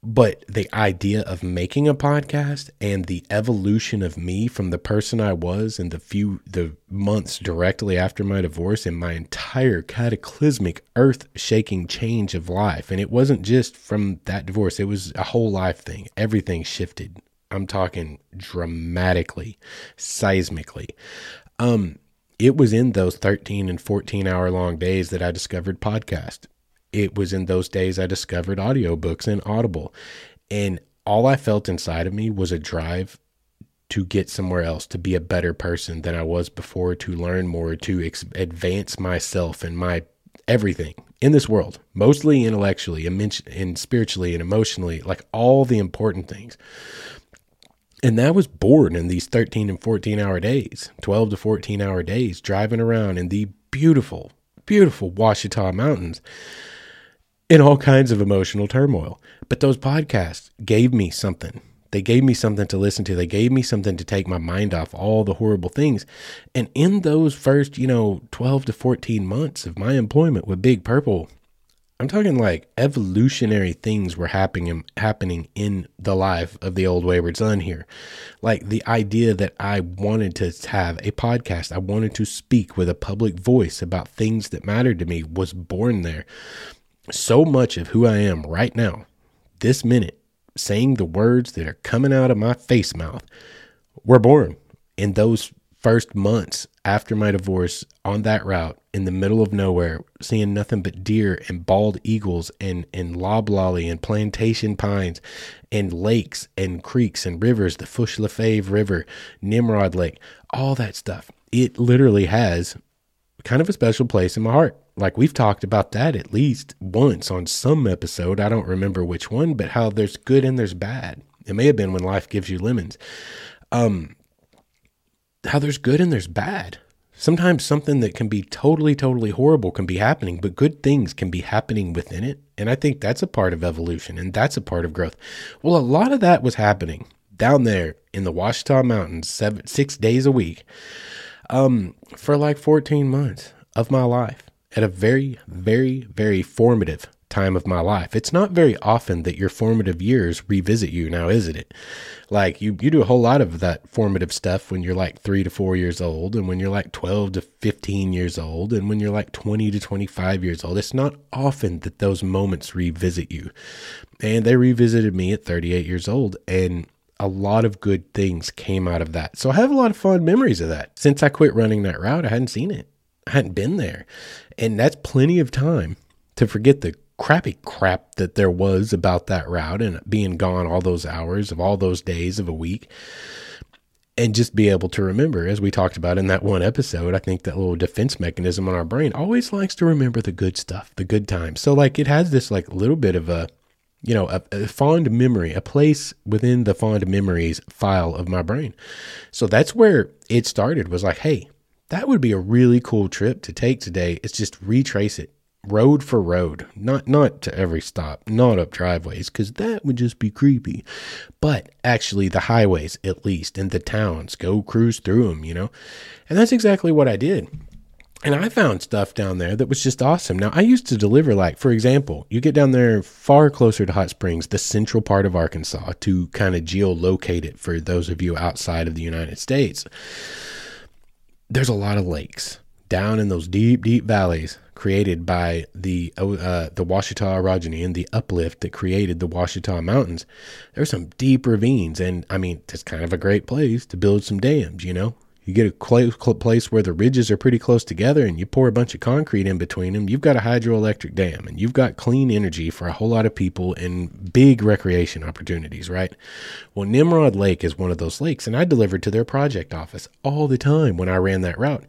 But the idea of making a podcast and the evolution of me from the person I was in the few the months directly after my divorce and my entire cataclysmic, earth-shaking change of life. And it wasn't just from that divorce. It was a whole life thing. Everything shifted. I'm talking dramatically, seismically. Um, it was in those thirteen and fourteen hour long days that I discovered podcast. It was in those days I discovered audiobooks and Audible, and all I felt inside of me was a drive to get somewhere else, to be a better person than I was before, to learn more, to ex- advance myself and my everything in this world, mostly intellectually and spiritually and emotionally, like all the important things. And that was born in these thirteen and fourteen hour days, twelve to fourteen hour days, driving around in the beautiful, beautiful Ouachita Mountains, in all kinds of emotional turmoil. But those podcasts gave me something. They gave me something to listen to. They gave me something to take my mind off all the horrible things. And in those first, you know, twelve to fourteen months of my employment with Big Purple, I'm talking like evolutionary things were happening happening in the life of the old Wayward Son here. Like the idea that I wanted to have a podcast, I wanted to speak with a public voice about things that mattered to me, was born there. so much of who I am right now, this minute, saying the words that are coming out of my face mouth, were born in those first months after my divorce on that route in the middle of nowhere, seeing nothing but deer and bald eagles and, and loblolly and plantation pines and lakes and creeks and rivers, the Fouche Lefebvre River, Nimrod Lake, all that stuff. It literally has kind of a special place in my heart. Like, we've talked about that at least once on some episode. I don't remember which one, but how there's good and there's bad. It may have been When Life Gives You Lemons. Um, how there's good and there's bad. Sometimes something that can be totally, totally horrible can be happening, but good things can be happening within it. And I think that's a part of evolution, and that's a part of growth. Well, a lot of that was happening down there in the Ouachita Mountains, seven, six days a week, um, for like fourteen months of my life, at a very, very, very formative time of my life. It's not very often that your formative years revisit you now, isn't it? Like, you, you do a whole lot of that formative stuff when you're like three to four years old, and when you're like twelve to fifteen years old, and when you're like twenty to twenty-five years old. It's not often that those moments revisit you. And they revisited me at thirty-eight years old, and a lot of good things came out of that. So I have a lot of fond memories of that. Since I quit running that route, I hadn't seen it. I hadn't been there. And that's plenty of time to forget the crappy crap that there was about that route and being gone all those hours of all those days of a week, and just be able to remember, as we talked about in that one episode, I think that little defense mechanism on our brain always likes to remember the good stuff, the good times. So like, it has this like little bit of a, you know, a, a fond memory, a place within the fond memories file of my brain. So that's where it started, was like, hey, that would be a really cool trip to take today. It's just retrace it road for road, not, not to every stop, not up driveways, because that would just be creepy, but actually the highways, at least, and the towns, go cruise through them, you know? And that's exactly what I did. And I found stuff down there that was just awesome. Now, I used to deliver, like, for example, you get down there far closer to Hot Springs, the central part of Arkansas, to kind of geolocate it for those of you outside of the United States. There's a lot of lakes down in those deep, deep valleys created by the uh, the Ouachita orogeny and the uplift that created the Ouachita Mountains. There's some deep ravines, and I mean, it's kind of a great place to build some dams, you know? You get a close place where the ridges are pretty close together, and you pour a bunch of concrete in between them. You've got a hydroelectric dam, and you've got clean energy for a whole lot of people and big recreation opportunities, right? Well, Nimrod Lake is one of those lakes, and I delivered to their project office all the time when I ran that route.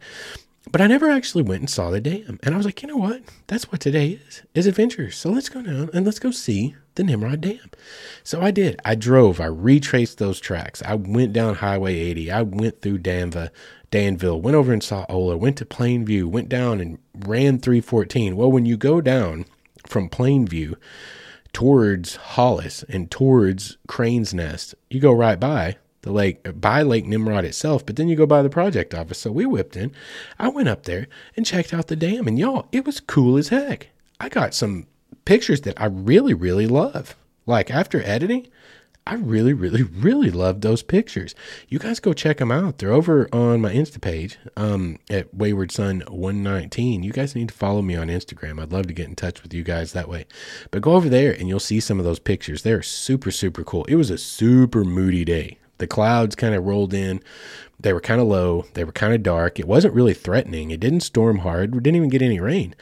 But I never actually went and saw the dam. And I was like, you know what? That's what today is, is adventures. So let's go down and let's go see the Nimrod Dam. So I did. I drove. I retraced those tracks. I went down Highway eighty. I went through Danva, Danville, went over and saw Ola, went to Plainview, went down and ran three fourteen. Well, when you go down from Plainview towards Hollis and towards Crane's Nest, you go right by the lake, by Lake Nimrod itself, but then you go by the project office. So we whipped in. I went up there and checked out the dam, and y'all, it was cool as heck. I got some pictures that I really, really love. Like, after editing, I really, really, really loved those pictures. You guys go check them out. They're over on my Insta page, um, at Wayward Son one nineteen. You guys need to follow me on Instagram. I'd love to get in touch with you guys that way. But go over there and you'll see some of those pictures. They're super, super cool. It was a super moody day. The clouds kind of rolled in. They were kind of low. They were kind of dark. It wasn't really threatening. It didn't storm hard. We didn't even get any rain,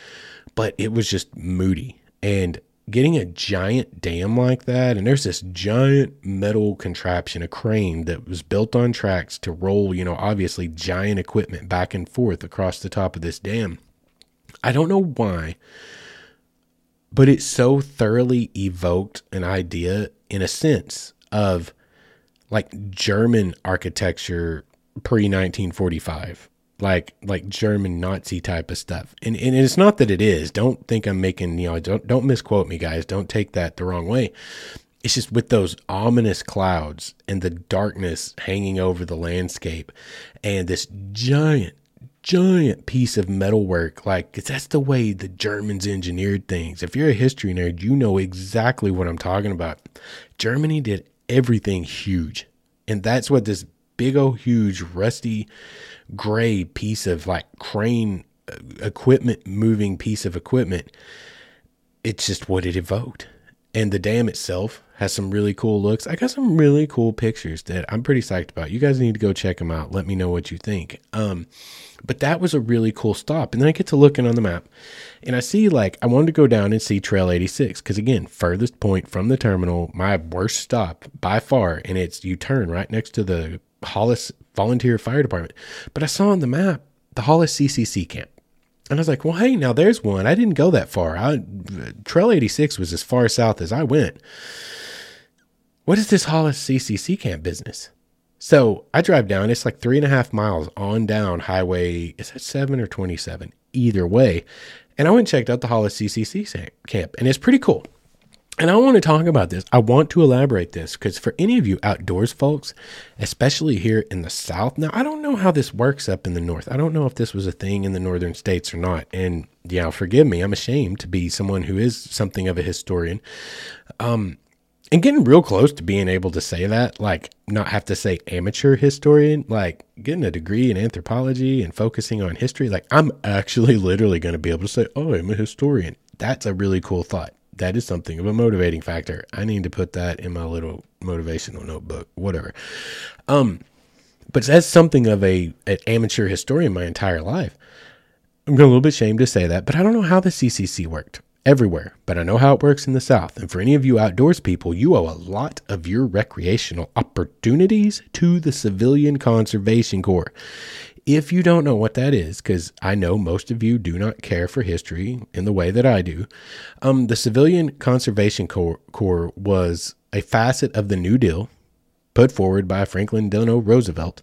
but it was just moody. And getting a giant dam like that, and there's this giant metal contraption, a crane that was built on tracks to roll, you know, obviously giant equipment back and forth across the top of this dam. I don't know why, but it so thoroughly evoked an idea, in a sense, of like German architecture pre nineteen forty-five, like, like German Nazi type of stuff. And, and it's not that it is, don't think I'm making, you know, don't, don't misquote me, guys. Don't take that the wrong way. It's just with those ominous clouds and the darkness hanging over the landscape and this giant, giant piece of metalwork, like, 'cause that's the way the Germans engineered things. If you're a history nerd, you know exactly what I'm talking about. Germany did everything huge. And that's what this big old huge rusty gray piece of like crane equipment, moving piece of equipment it's just what it evoked. And the dam itself has some really cool looks. I got some really cool pictures that I'm pretty psyched about. You guys need to go check them out. Let me know what you think. Um, but that was a really cool stop. And then I get to looking on the map and I see, like, I wanted to go down and see Trail eighty-six. Cause again, furthest point from the terminal, my worst stop by far. And it's, you turn right next to the Hollis Volunteer Fire Department. But I saw on the map, the Hollis C C C Camp. And I was like, well, hey, now there's one. I didn't go that far. I, Trail eighty-six was as far south as I went. What is this Hollis C C C Camp business? So I drive down. It's like three and a half miles on down highway. Is that seven or twenty-seven? Either way. And I went and checked out the Hollis C C C Camp. And it's pretty cool. And I want to talk about this. I want to elaborate this because for any of you outdoors folks, especially here in the South. Now, I don't know how this works up in the North. I don't know if this was a thing in the northern states or not. And yeah, forgive me. I'm ashamed to be someone who is something of a historian. Um, and getting real close to being able to say that, like not have to say amateur historian, like getting a degree in anthropology and focusing on history. Like I'm actually literally going to be able to say, oh, I'm a historian. That's a really cool thought. That is something of a motivating factor. I need to put that in my little motivational notebook, whatever. Um, but that's something of a an amateur historian my entire life. I'm a little bit ashamed to say that, but I don't know how the C C C worked everywhere, but I know how it works in the South. And for any of you outdoors people, you owe a lot of your recreational opportunities to the Civilian Conservation Corps. If you don't know what that is, because I know most of you do not care for history in the way that I do, um, the Civilian Conservation Corps, Corps was a facet of the New Deal put forward by Franklin Delano Roosevelt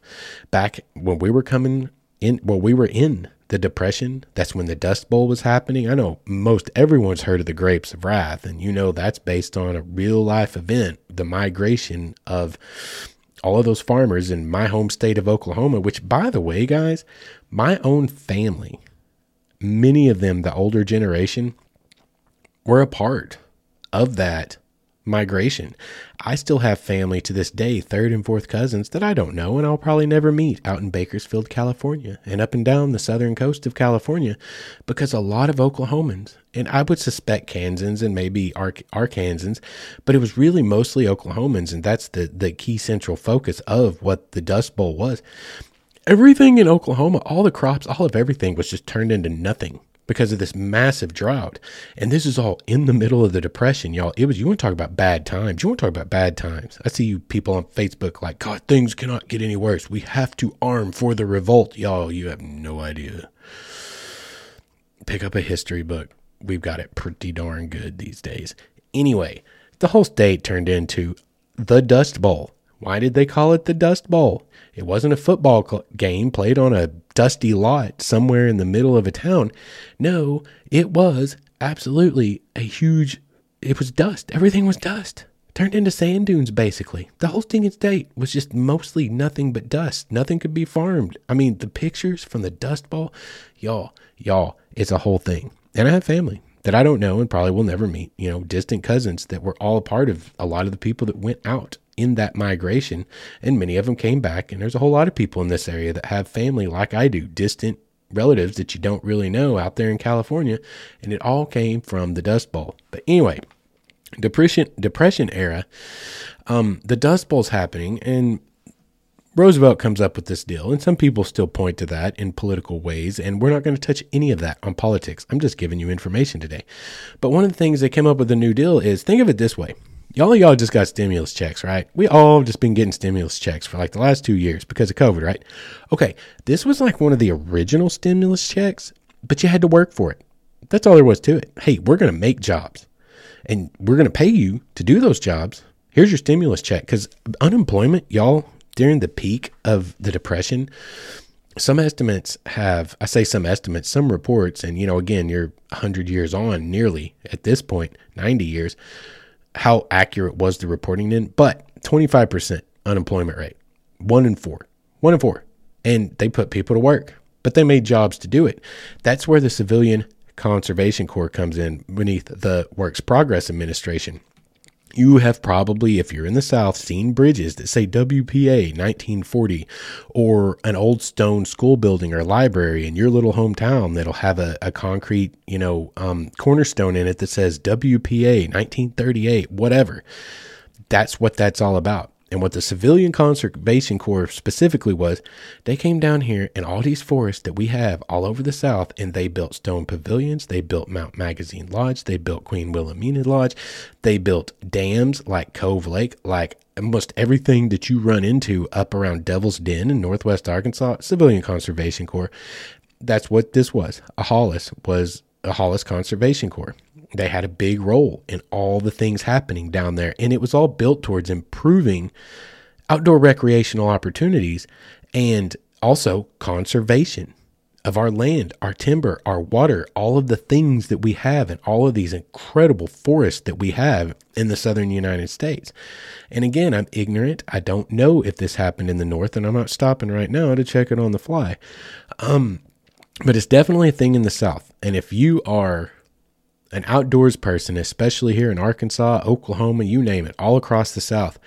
back when we were coming in, well, we were in the Depression. That's when the Dust Bowl was happening. I know most everyone's heard of the Grapes of Wrath, and you know that's based on a real life event, the migration of all of those farmers in my home state of Oklahoma, which by the way, guys, my own family, many of them, the older generation, were a part of that migration. I still have family to this day, third and fourth cousins that I don't know and I'll probably never meet out in Bakersfield, California, and up and down the southern coast of California, because a lot of Oklahomans, and I would suspect Kansans and maybe Arkansans, but it was really mostly Oklahomans, and that's the, the key central focus of what the Dust Bowl was. Everything in Oklahoma, all the crops, all of everything was just turned into nothing because of this massive drought. And this is all in the middle of the Depression, y'all. It was, you want to talk about bad times. You want to talk about bad times. I see you people on Facebook like, God, things cannot get any worse. We have to arm for the revolt. Y'all, you have no idea. Pick up a history book. We've got it pretty darn good these days. Anyway, the whole state turned into the Dust Bowl. Why did they call it the Dust Bowl? It wasn't a football cl- game played on a dusty lot somewhere in the middle of a town. No, it was absolutely a huge, it was dust. Everything was dust. Turned into sand dunes, basically. The whole stinking state was just mostly nothing but dust. Nothing could be farmed. I mean, the pictures from the Dust Bowl, y'all, y'all, it's a whole thing. And I have family that I don't know and probably will never meet, you know, distant cousins that were all a part of a lot of the people that went out in that migration, and many of them came back. And there's a whole lot of people in this area that have family like I do, distant relatives that you don't really know out there in California, and it all came from the Dust Bowl. But anyway, depression depression era, um the Dust Bowl's happening, and Roosevelt comes up with this deal, and some people still point to that in political ways, and we're not going to touch any of that on politics. I'm just giving you information today. But one of the things they came up with the New Deal is, think of it this way. Y'all, y'all just got stimulus checks, right? We all just been getting stimulus checks for like the last two years because of COVID, right? Okay, this was like one of the original stimulus checks, but you had to work for it. That's all there was to it. Hey, we're going to make jobs, and we're going to pay you to do those jobs. Here's your stimulus check, because unemployment, y'all, during the peak of the Depression, some estimates have, I say some estimates, some reports, and you know, again, you're one hundred years on nearly at this point, ninety years, how accurate was the reporting then? But twenty-five percent unemployment rate, one in four, one in four. And they put people to work, but they made jobs to do it. That's where the Civilian Conservation Corps comes in beneath the Works Progress Administration. You have probably, if you're in the South, seen bridges that say W P A nineteen forty or an old stone school building or library in your little hometown that'll have a, a concrete, you know, um, cornerstone in it that says W P A nineteen thirty-eight, whatever. That's what that's all about. And what the Civilian Conservation Corps specifically was, they came down here in all these forests that we have all over the South, and they built stone pavilions, they built Mount Magazine Lodge, they built Queen Wilhelmina Lodge, they built dams like Cove Lake, like almost everything that you run into up around Devil's Den in northwest Arkansas, Civilian Conservation Corps. That's what this was. A Hollis was a Hollis Conservation Corps. They had a big role in all the things happening down there. And it was all built towards improving outdoor recreational opportunities and also conservation of our land, our timber, our water, all of the things that we have and all of these incredible forests that we have in the southern United States. And again, I'm ignorant. I don't know if this happened in the north, and I'm not stopping right now to check it on the fly. Um, but it's definitely a thing in the South. And if you are an outdoors person, especially here in Arkansas, Oklahoma, you name it, all across the South,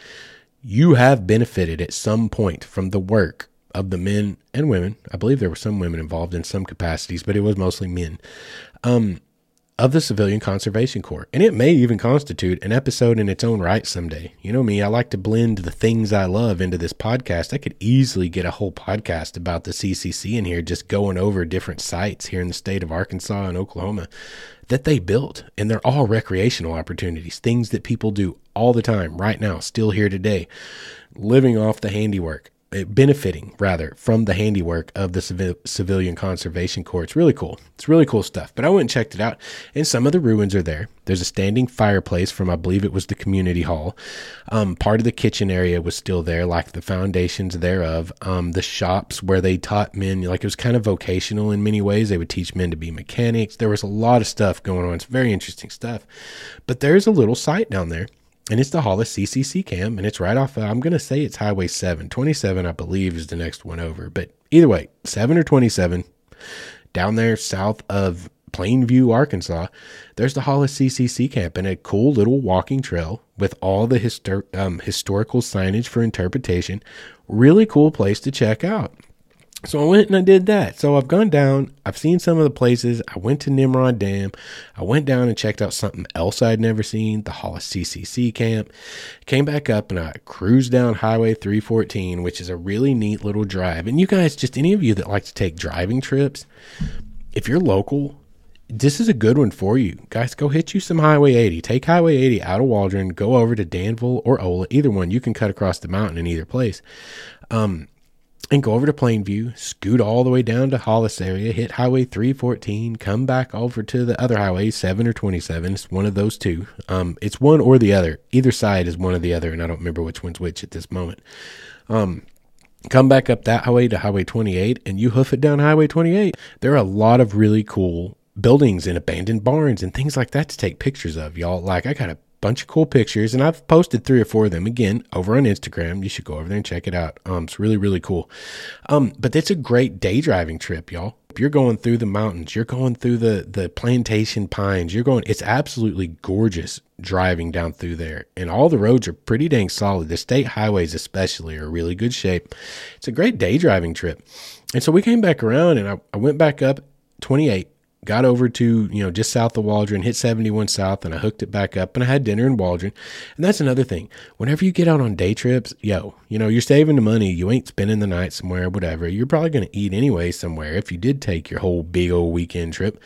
you have benefited at some point from the work of the men and women. I believe there were some women involved in some capacities, but it was mostly men, um, of the Civilian Conservation Corps. And it may even constitute an episode in its own right someday. You know me, I like to blend the things I love into this podcast. I could easily get a whole podcast about the C C C in here, just going over different sites here in the state of Arkansas and Oklahoma that they built. And they're all recreational opportunities, things that people do all the time right now, still here today, living off the handiwork, benefiting rather from the handiwork of the Civ- Civilian Conservation Corps. It's really cool. It's really cool stuff. But I went and checked it out, and some of the ruins are there. There's a standing fireplace from, I believe it was the community hall. Um, part of the kitchen area was still there, like the foundations thereof. Um, the shops where they taught men, like it was kind of vocational in many ways. They would teach men to be mechanics. There was a lot of stuff going on. It's very interesting stuff. But there's a little site down there, and it's the Hollis C C C Camp, and it's right off, I'm going to say it's Highway seven. twenty-seven, I believe, is the next one over. But either way, seven or twenty-seven, down there south of Plainview, Arkansas, there's the Hollis C C C Camp, and a cool little walking trail with all the histor- um, historical signage for interpretation. Really cool place to check out. So I went and I did that. So I've gone down, I've seen some of the places. I went to Nimrod Dam. I went down and checked out something else I'd never seen, the Hollis C C C Camp. Came back up and I cruised down Highway three fourteen, which is a really neat little drive. And you guys, just any of you that like to take driving trips, if you're local, this is a good one for you. Guys, go hit you some Highway eighty. Take Highway eighty out of Waldron, go over to Danville or Ola, either one. You can cut across the mountain in either place. Um, And go over to Plainview, scoot all the way down to Hollis area, hit Highway three fourteen, come back over to the other highway, seven or twenty-seven. It's one of those two. Um, it's one or the other. Either side is one or the other, and I don't remember which one's which at this moment. Um, come back up that highway to Highway twenty-eight, and you hoof it down Highway twenty-eight. There are a lot of really cool buildings and abandoned barns and things like that to take pictures of, y'all. Like, I got a bunch of cool pictures, and I've posted three or four of them again over on Instagram. You should go over there and check it out. Um, it's really, really cool. Um, but that's a great day driving trip, y'all. If you're going through the mountains, you're going through the, the plantation pines, you're going, it's absolutely gorgeous driving down through there. And all the roads are pretty dang solid. The state highways especially are really good shape. It's a great day driving trip. And so we came back around, and I, I went back up twenty-eight, got over to, you know, just south of Waldron, hit seventy-one south, and I hooked it back up, and I had dinner in Waldron. And that's another thing. Whenever you get out on day trips, yo, you know, you're saving the money. You ain't spending the night somewhere, whatever. You're probably going to eat anyway somewhere. If you did take your whole big old weekend trip,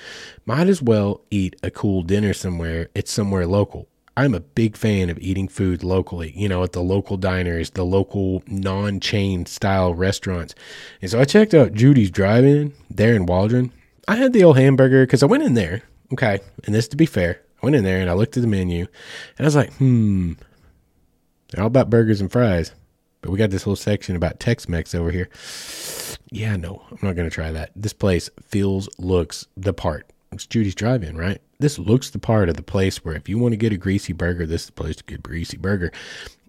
might as well eat a cool dinner somewhere. It's somewhere local. I'm a big fan of eating food locally, you know, at the local diners, the local non-chain style restaurants. And so I checked out Judy's Drive-In there in Waldron. I had the old hamburger because I went in there, okay, and this to be fair, I went in there and I looked at the menu and I was like, hmm, they're all about burgers and fries, but we got this whole section about Tex-Mex over here. Yeah, no, I'm not going to try that. This place feels, looks the part. It's Judy's Drive-In, right? This looks the part of the place where if you want to get a greasy burger, this is the place to get a greasy burger.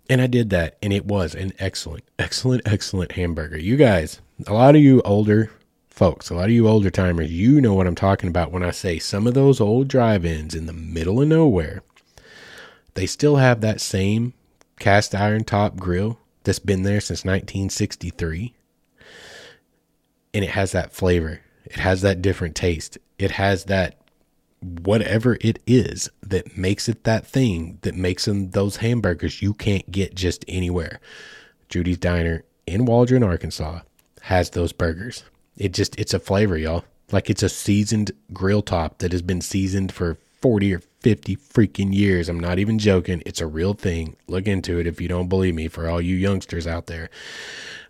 And I did that, and it was an excellent, excellent, excellent hamburger. You guys, a lot of you older folks, a lot of you older timers, you know what I'm talking about when I say some of those old drive-ins in the middle of nowhere They still have that same cast iron top grill that's been there since nineteen sixty-three. And it has that flavor. It has that different taste. It has that whatever it is that makes it that thing, that makes them those hamburgers you can't get just anywhere. Judy's Diner in Waldron, Arkansas has those burgers. It just, it's a flavor, y'all. Like, it's a seasoned grill top that has been seasoned for forty or fifty freaking years. I'm not even joking. It's a real thing. Look into it if you don't believe me, for all you youngsters out there.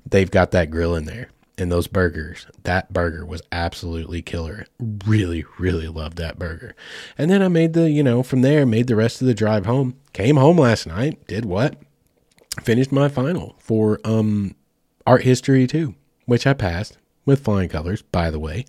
They've got that grill in there. And those burgers, that burger was absolutely killer. Really, really loved that burger. And then I made the, you know, from there, made the rest of the drive home. Came home last night, did what? Finished my final for um art history too, which I passed with flying colors, by the way.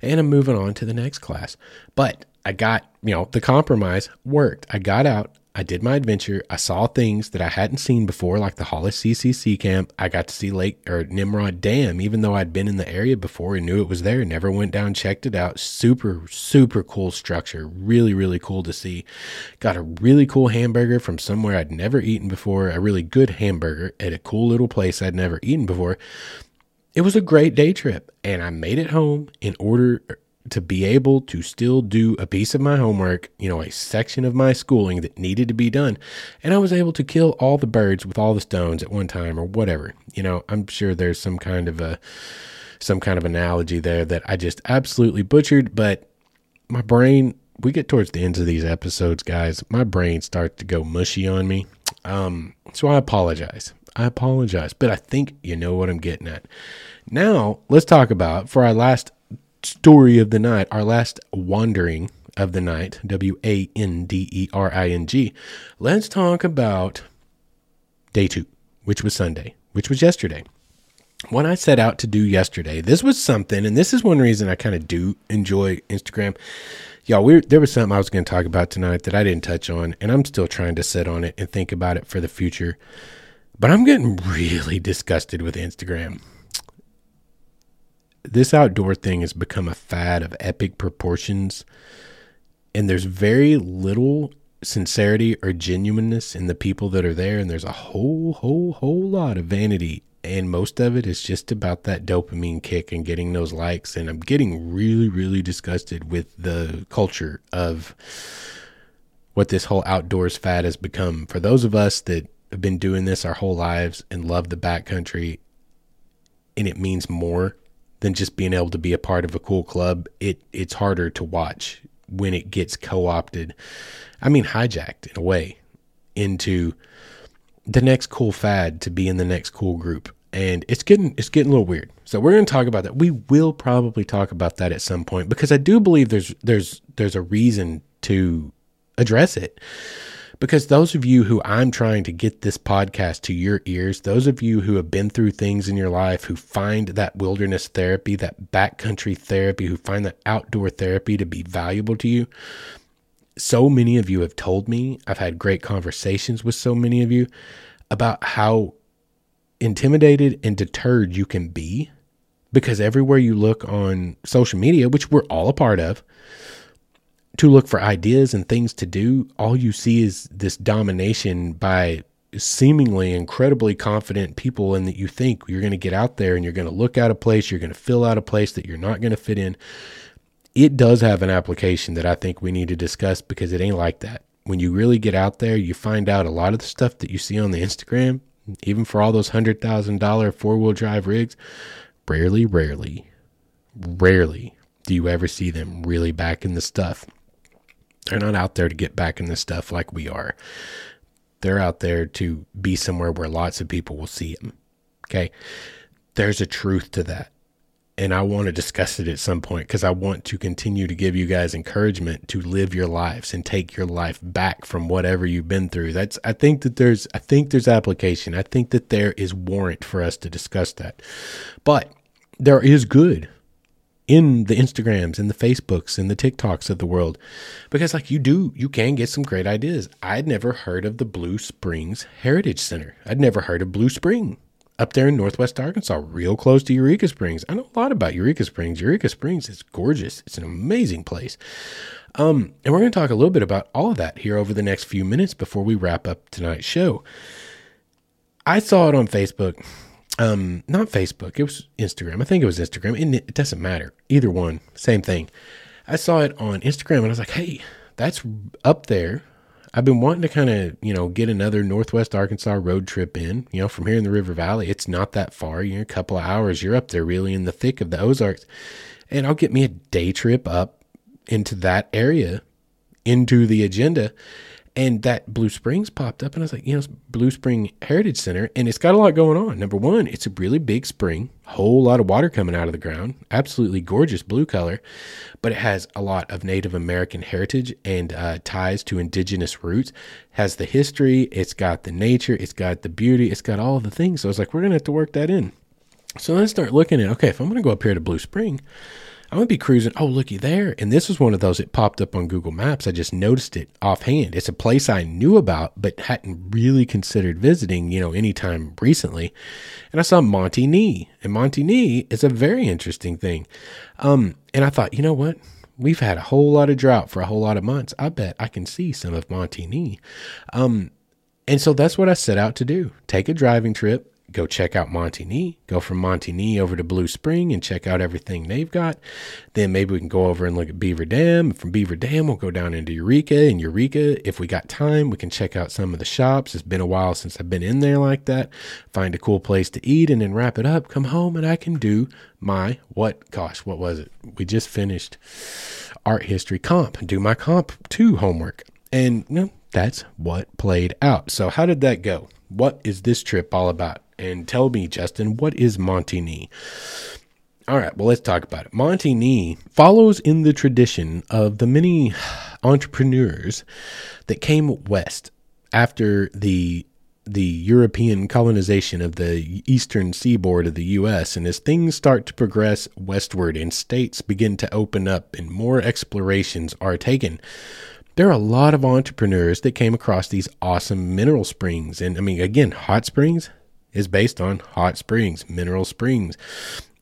And I'm moving on to the next class. But I got, you know, the compromise worked. I got out. I did my adventure. I saw things that I hadn't seen before, like the Hollis C C C Camp. I got to see Lake or Nimrod Dam, even though I'd been in the area before and knew it was there. Never went down, checked it out. Super, super cool structure. Really, really cool to see. Got a really cool hamburger from somewhere I'd never eaten before. A really good hamburger at a cool little place I'd never eaten before. It was a great day trip, and I made it home in order to be able to still do a piece of my homework, you know, a section of my schooling that needed to be done. And I was able to kill all the birds with all the stones at one time or whatever. You know, I'm sure there's some kind of a, some kind of analogy there that I just absolutely butchered, but my brain, we get towards the ends of these episodes, guys, my brain starts to go mushy on me. Um, so I apologize. I apologize, but I think you know what I'm getting at. Now let's talk about, for our last story of the night, our last wandering of the night, W A N D E R I N G. Let's talk about day two, which was Sunday, which was yesterday. What I set out to do yesterday, this was something, and this is one reason I kind of do enjoy Instagram. Y'all, we, there was something I was going to talk about tonight that I didn't touch on, and I'm still trying to sit on it and think about it for the future. But I'm getting really disgusted with Instagram. This outdoor thing has become a fad of epic proportions, and there's very little sincerity or genuineness in the people that are there. And there's a whole, whole, whole lot of vanity. And most of it is just about that dopamine kick and getting those likes. And I'm getting really, really disgusted with the culture of what this whole outdoors fad has become. For those of us that have been doing this our whole lives and love the backcountry, and it means more than just being able to be a part of a cool club, it it's harder to watch when it gets co-opted, I mean hijacked in a way, into the next cool fad to be in the next cool group. And it's getting it's getting a little weird. So we're going to talk about that. We will probably talk about that at some point, because I do believe there's there's there's a reason to address it. Because those of you who I'm trying to get this podcast to your ears, those of you who have been through things in your life, who find that wilderness therapy, that backcountry therapy, who find that outdoor therapy to be valuable to you, so many of you have told me, I've had great conversations with so many of you about how intimidated and deterred you can be, because everywhere you look on social media, which we're all a part of, to look for ideas and things to do, all you see is this domination by seemingly incredibly confident people, and that you think you're going to get out there and you're going to look out a place, you're going to fill out a place that you're not going to fit in. It does have an application that I think we need to discuss, because it ain't like that. When you really get out there, you find out a lot of the stuff that you see on the Instagram, even for all those one hundred thousand dollars four-wheel drive rigs, rarely, rarely, rarely do you ever see them really back in the stuff. They're not out there to get back in the stuff like we are. They're out there to be somewhere where lots of people will see them. Okay. There's a truth to that. And I want to discuss it at some point, because I want to continue to give you guys encouragement to live your lives and take your life back from whatever you've been through. That's, I think that there's, I think there's application. I think that there is warrant for us to discuss that, but there is good in the Instagrams and the Facebooks and the TikToks of the world, because like you do, you can get some great ideas. I'd never heard of the Blue Springs Heritage Center. I'd never heard of Blue Spring up there in Northwest Arkansas, real close to Eureka Springs. I know a lot about Eureka Springs. Eureka Springs is gorgeous. It's an amazing place. Um, and we're going to talk a little bit about all of that here over the next few minutes before we wrap up tonight's show. I saw it on Facebook. Um, not Facebook. It was Instagram. I think it was Instagram. And it doesn't matter. Either one. Same thing. I saw it on Instagram and I was like, hey, that's up there. I've been wanting to kind of, you know, get another Northwest Arkansas road trip in, you know, from here in the River Valley. It's not that far. You know, a couple of hours, you're up there really in the thick of the Ozarks. And I'll get me a day trip up into that area, into the agenda. And that Blue Springs popped up and I was like, you know, it's Blue Spring Heritage Center. And it's got a lot going on. Number one, it's a really big spring, whole lot of water coming out of the ground, absolutely gorgeous blue color, but it has a lot of Native American heritage and uh, ties to indigenous roots, has the history, it's got the nature, it's got the beauty, it's got all the things. So I was like, we're going to have to work that in. So let's start looking at, okay, if I'm going to go up here to Blue Spring, I'm going to be cruising. Oh, looky there. And this was one of those that popped up on Google Maps. I just noticed it offhand. It's a place I knew about, but hadn't really considered visiting, you know, anytime recently. And I saw Montigny. And Montigny is a very interesting thing. Um, and I thought, you know what? We've had a whole lot of drought for a whole lot of months. I bet I can see some of Montigny. Um, and so that's what I set out to do. Take a driving trip. Go check out Montigny, go from Montigny over to Blue Spring and check out everything they've got. Then maybe we can go over and look at Beaver Dam. From Beaver Dam, we'll go down into Eureka. And Eureka, if we got time, we can check out some of the shops. It's been a while since I've been in there like that. Find a cool place to eat and then wrap it up. Come home and I can do my, what, gosh, what was it? We just finished art history comp. Do my comp two homework. And you know, that's what played out. So how did that go? What is this trip all about? And tell me, Justin, what is Montigny? All right, well, let's talk about it. Montigny follows in the tradition of the many entrepreneurs that came west after the the European colonization of the eastern seaboard of the U S. And as things start to progress westward and states begin to open up and more explorations are taken, there are a lot of entrepreneurs that came across these awesome mineral springs. And I mean, again, hot springs is based on hot springs, mineral springs,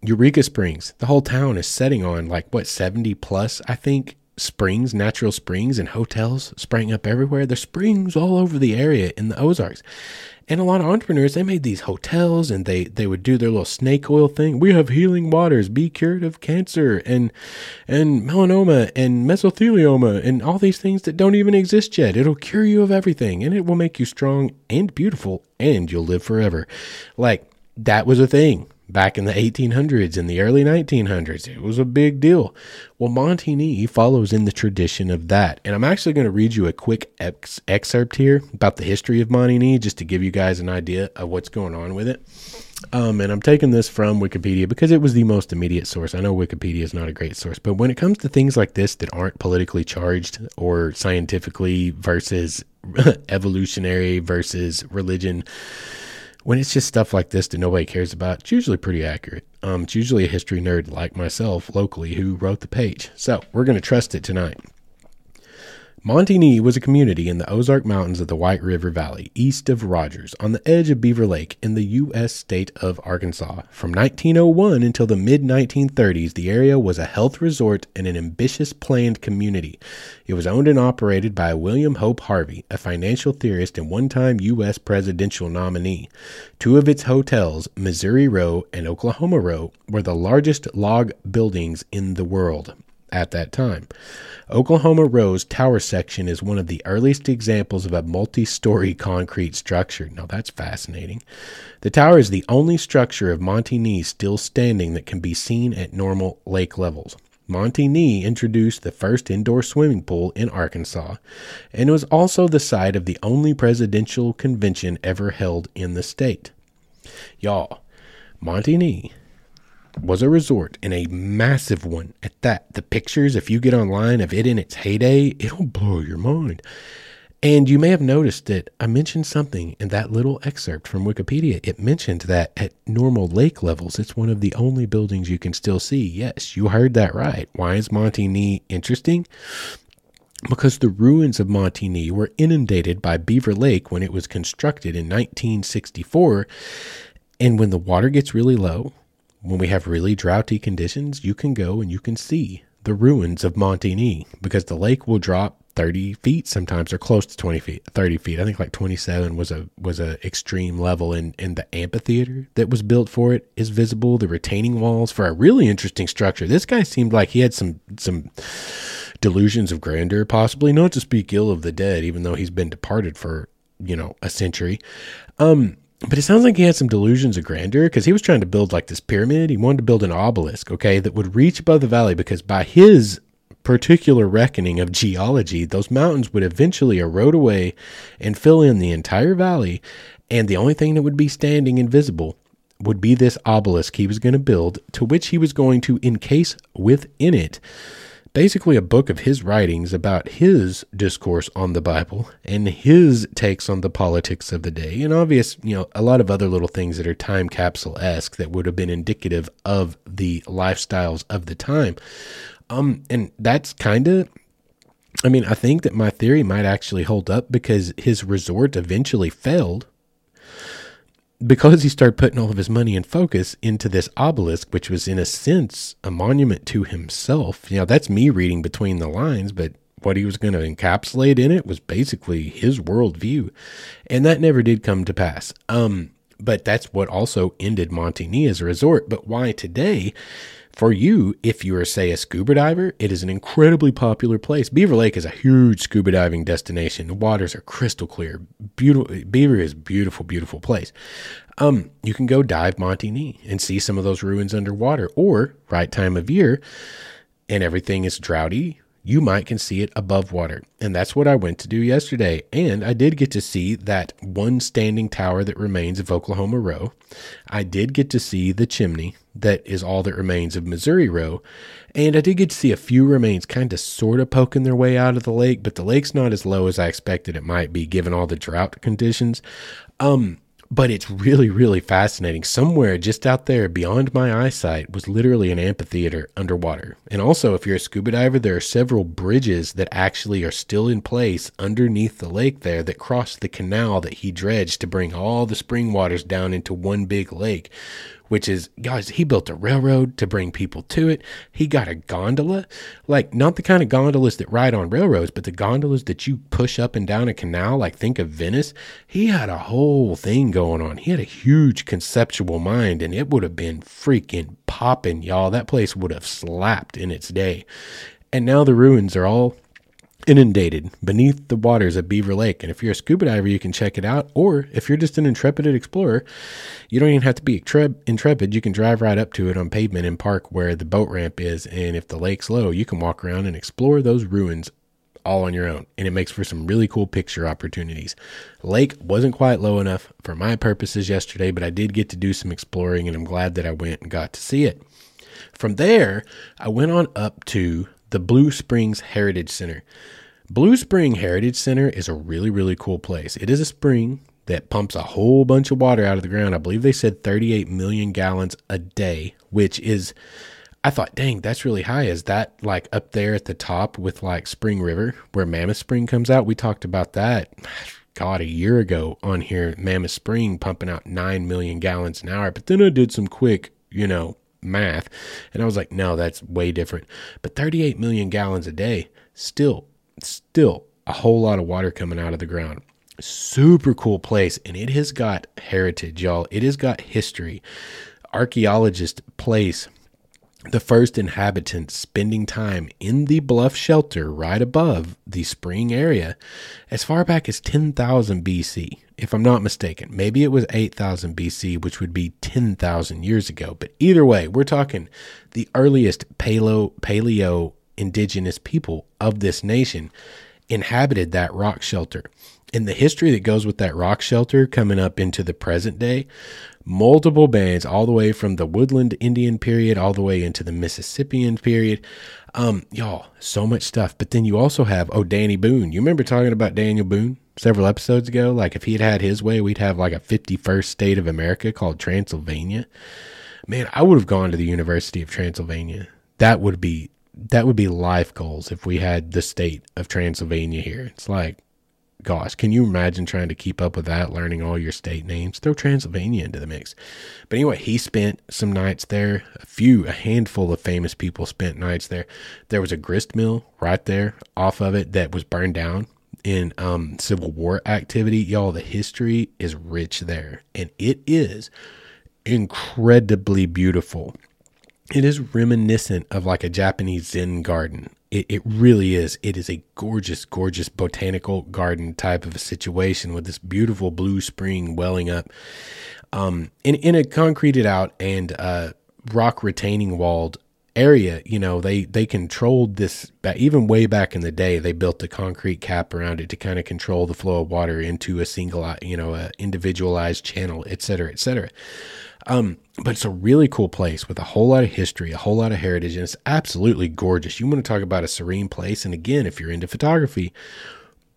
Eureka Springs. The whole town is setting on like what, seventy plus, I think, springs, natural springs, and hotels sprang up everywhere. There's springs all over the area in the Ozarks. And a lot of entrepreneurs, they made these hotels and they, they would do their little snake oil thing. We have healing waters, be cured of cancer and, and melanoma and mesothelioma and all these things that don't even exist yet. It'll cure you of everything and it will make you strong and beautiful and you'll live forever. Like that was a thing back in the eighteen hundreds and the early nineteen hundreds. It was a big deal. Well, Montigny follows in the tradition of that. And I'm actually going to read you a quick ex- excerpt here about the history of Montigny, just to give you guys an idea of what's going on with it. Um, and I'm taking this from Wikipedia because it was the most immediate source. I know Wikipedia is not a great source, but when it comes to things like this that aren't politically charged or scientifically versus evolutionary versus religion, when it's just stuff like this that nobody cares about, it's usually pretty accurate. Um, it's usually a history nerd like myself locally who wrote the page. So we're going to trust it tonight. Montigny was a community in the Ozark Mountains of the White River Valley, east of Rogers, on the edge of Beaver Lake in the U S state of Arkansas. From nineteen oh one until the mid nineteen thirties, the area was a health resort and an ambitious planned community. It was owned and operated by William Hope Harvey, a financial theorist and one-time U S presidential nominee. Two of its hotels, Missouri Row and Oklahoma Row, were the largest log buildings in the world at that time. Oklahoma Row's tower section is one of the earliest examples of a multi-story concrete structure. Now that's fascinating. The tower is the only structure of Montigny still standing that can be seen at normal lake levels. Montigny introduced the first indoor swimming pool in Arkansas, and was also the site of the only presidential convention ever held in the state. Y'all, Montigny was a resort, and a massive one at that. The pictures, if you get online of it in its heyday, it'll blow your mind. And you may have noticed that I mentioned something in that little excerpt from Wikipedia. It mentioned that at normal lake levels, it's one of the only buildings you can still see. Yes, you heard that right. Why is Montigny interesting? Because the ruins of Montigny were inundated by Beaver Lake when it was constructed in nineteen sixty-four. And when the water gets really low, when we have really droughty conditions, you can go and you can see the ruins of Montigny, because the lake will drop thirty feet sometimes, or close to twenty feet, thirty feet. I think like twenty-seven was a was a extreme level, and in, in the amphitheater that was built for it is visible. The retaining walls for a really interesting structure. This guy seemed like he had some some delusions of grandeur, possibly, not to speak ill of the dead, even though he's been departed for, you know, a century. Um, but it sounds like he had some delusions of grandeur, because he was trying to build like this pyramid. He wanted to build an obelisk, okay, that would reach above the valley, because by his particular reckoning of geology, those mountains would eventually erode away and fill in the entire valley, and the only thing that would be standing and visible would be this obelisk he was going to build, to which he was going to encase within it basically a book of his writings about his discourse on the Bible and his takes on the politics of the day, and obvious, you know, a lot of other little things that are time capsule-esque that would have been indicative of the lifestyles of the time. Um, and that's kind of, I mean, I think that my theory might actually hold up, because his resort eventually failed because he started putting all of his money and focus into this obelisk, which was in a sense a monument to himself. You know, that's me reading between the lines, but what he was going to encapsulate in it was basically his worldview. And that never did come to pass. Um, but that's what also ended Montigny as a resort. But why today? For you, if you are, say, a scuba diver, it is an incredibly popular place. Beaver Lake is a huge scuba diving destination. The waters are crystal clear. Beautiful. Beaver is a beautiful, beautiful place. Um, you can go dive Montigny and see some of those ruins underwater. Or, right time of year, and everything is droughty, you might can see it above water. And that's what I went to do yesterday. And I did get to see that one standing tower that remains of Oklahoma Row. I did get to see the chimney that is all that remains of Missouri Row. And I did get to see a few remains kind of sort of poking their way out of the lake, but the lake's not as low as I expected it might be given all the drought conditions. Um, But it's really, really fascinating. Somewhere just out there beyond my eyesight was literally an amphitheater underwater. And also, if you're a scuba diver, there are several bridges that actually are still in place underneath the lake there that cross the canal that he dredged to bring all the spring waters down into one big lake, which is, guys, he built a railroad to bring people to it. He got a gondola, like not the kind of gondolas that ride on railroads, but the gondolas that you push up and down a canal, like think of Venice. He had a whole thing going on. He had a huge conceptual mind, and it would have been freaking popping, y'all. That place would have slapped in its day. And now the ruins are all inundated beneath the waters of Beaver Lake. And if you're a scuba diver, you can check it out. Or if you're just an intrepid explorer, you don't even have to be intrepid. You can drive right up to it on pavement and park where the boat ramp is. And if the lake's low, you can walk around and explore those ruins all on your own. And it makes for some really cool picture opportunities. Lake wasn't quite low enough for my purposes yesterday, but I did get to do some exploring, and I'm glad that I went and got to see it. From there, I went on up to the Blue Springs Heritage Center. Blue Spring Heritage Center is a really, really cool place. It is a spring that pumps a whole bunch of water out of the ground. I believe they said thirty-eight million gallons a day, which is, I thought, dang, that's really high. Is that like up there at the top with like Spring River where Mammoth Spring comes out? We talked about that, God, a year ago on here, Mammoth Spring pumping out nine million gallons an hour. But then I did some quick, you know, math, and I was like, no, that's way different. But thirty-eight million gallons a day, still still a whole lot of water coming out of the ground. Super cool place, and it has got heritage, y'all. It has got history. Archaeologists place the first inhabitants spending time in the bluff shelter right above the spring area as far back as ten thousand B C, if I'm not mistaken. Maybe it was eight thousand B C, which would be ten thousand years ago. But either way, we're talking the earliest paleo, paleo indigenous people of this nation inhabited that rock shelter. And the history that goes with that rock shelter coming up into the present day, multiple bands all the way from the Woodland Indian period all the way into the Mississippian period. Um, y'all, so much stuff. But then you also have, oh, Danny Boone. You remember talking about Daniel Boone several episodes ago? Like if he had had his way, we'd have like a fifty-first state of America called Transylvania. Man, I would have gone to the University of Transylvania. That would be, that would be life goals if we had the state of Transylvania here. It's like, gosh, can you imagine trying to keep up with that, learning all your state names? Throw Transylvania into the mix. But anyway, he spent some nights there. A few, a handful of famous people spent nights there. There was a grist mill right there off of it that was burned down in um, Civil War activity. Y'all, the history is rich there, and it is incredibly beautiful. It is reminiscent of like a Japanese Zen garden. It, it really is. It is a gorgeous, gorgeous botanical garden type of a situation with this beautiful blue spring welling up um, in, in a concreted out and uh, rock retaining walled area. You know, they, they controlled this, even way back in the day, they built a concrete cap around it to kind of control the flow of water into a single, you know, a individualized channel, et cetera, et cetera. Um, but it's a really cool place with a whole lot of history, a whole lot of heritage, and it's absolutely gorgeous. You want to talk about a serene place. And again, if you're into photography,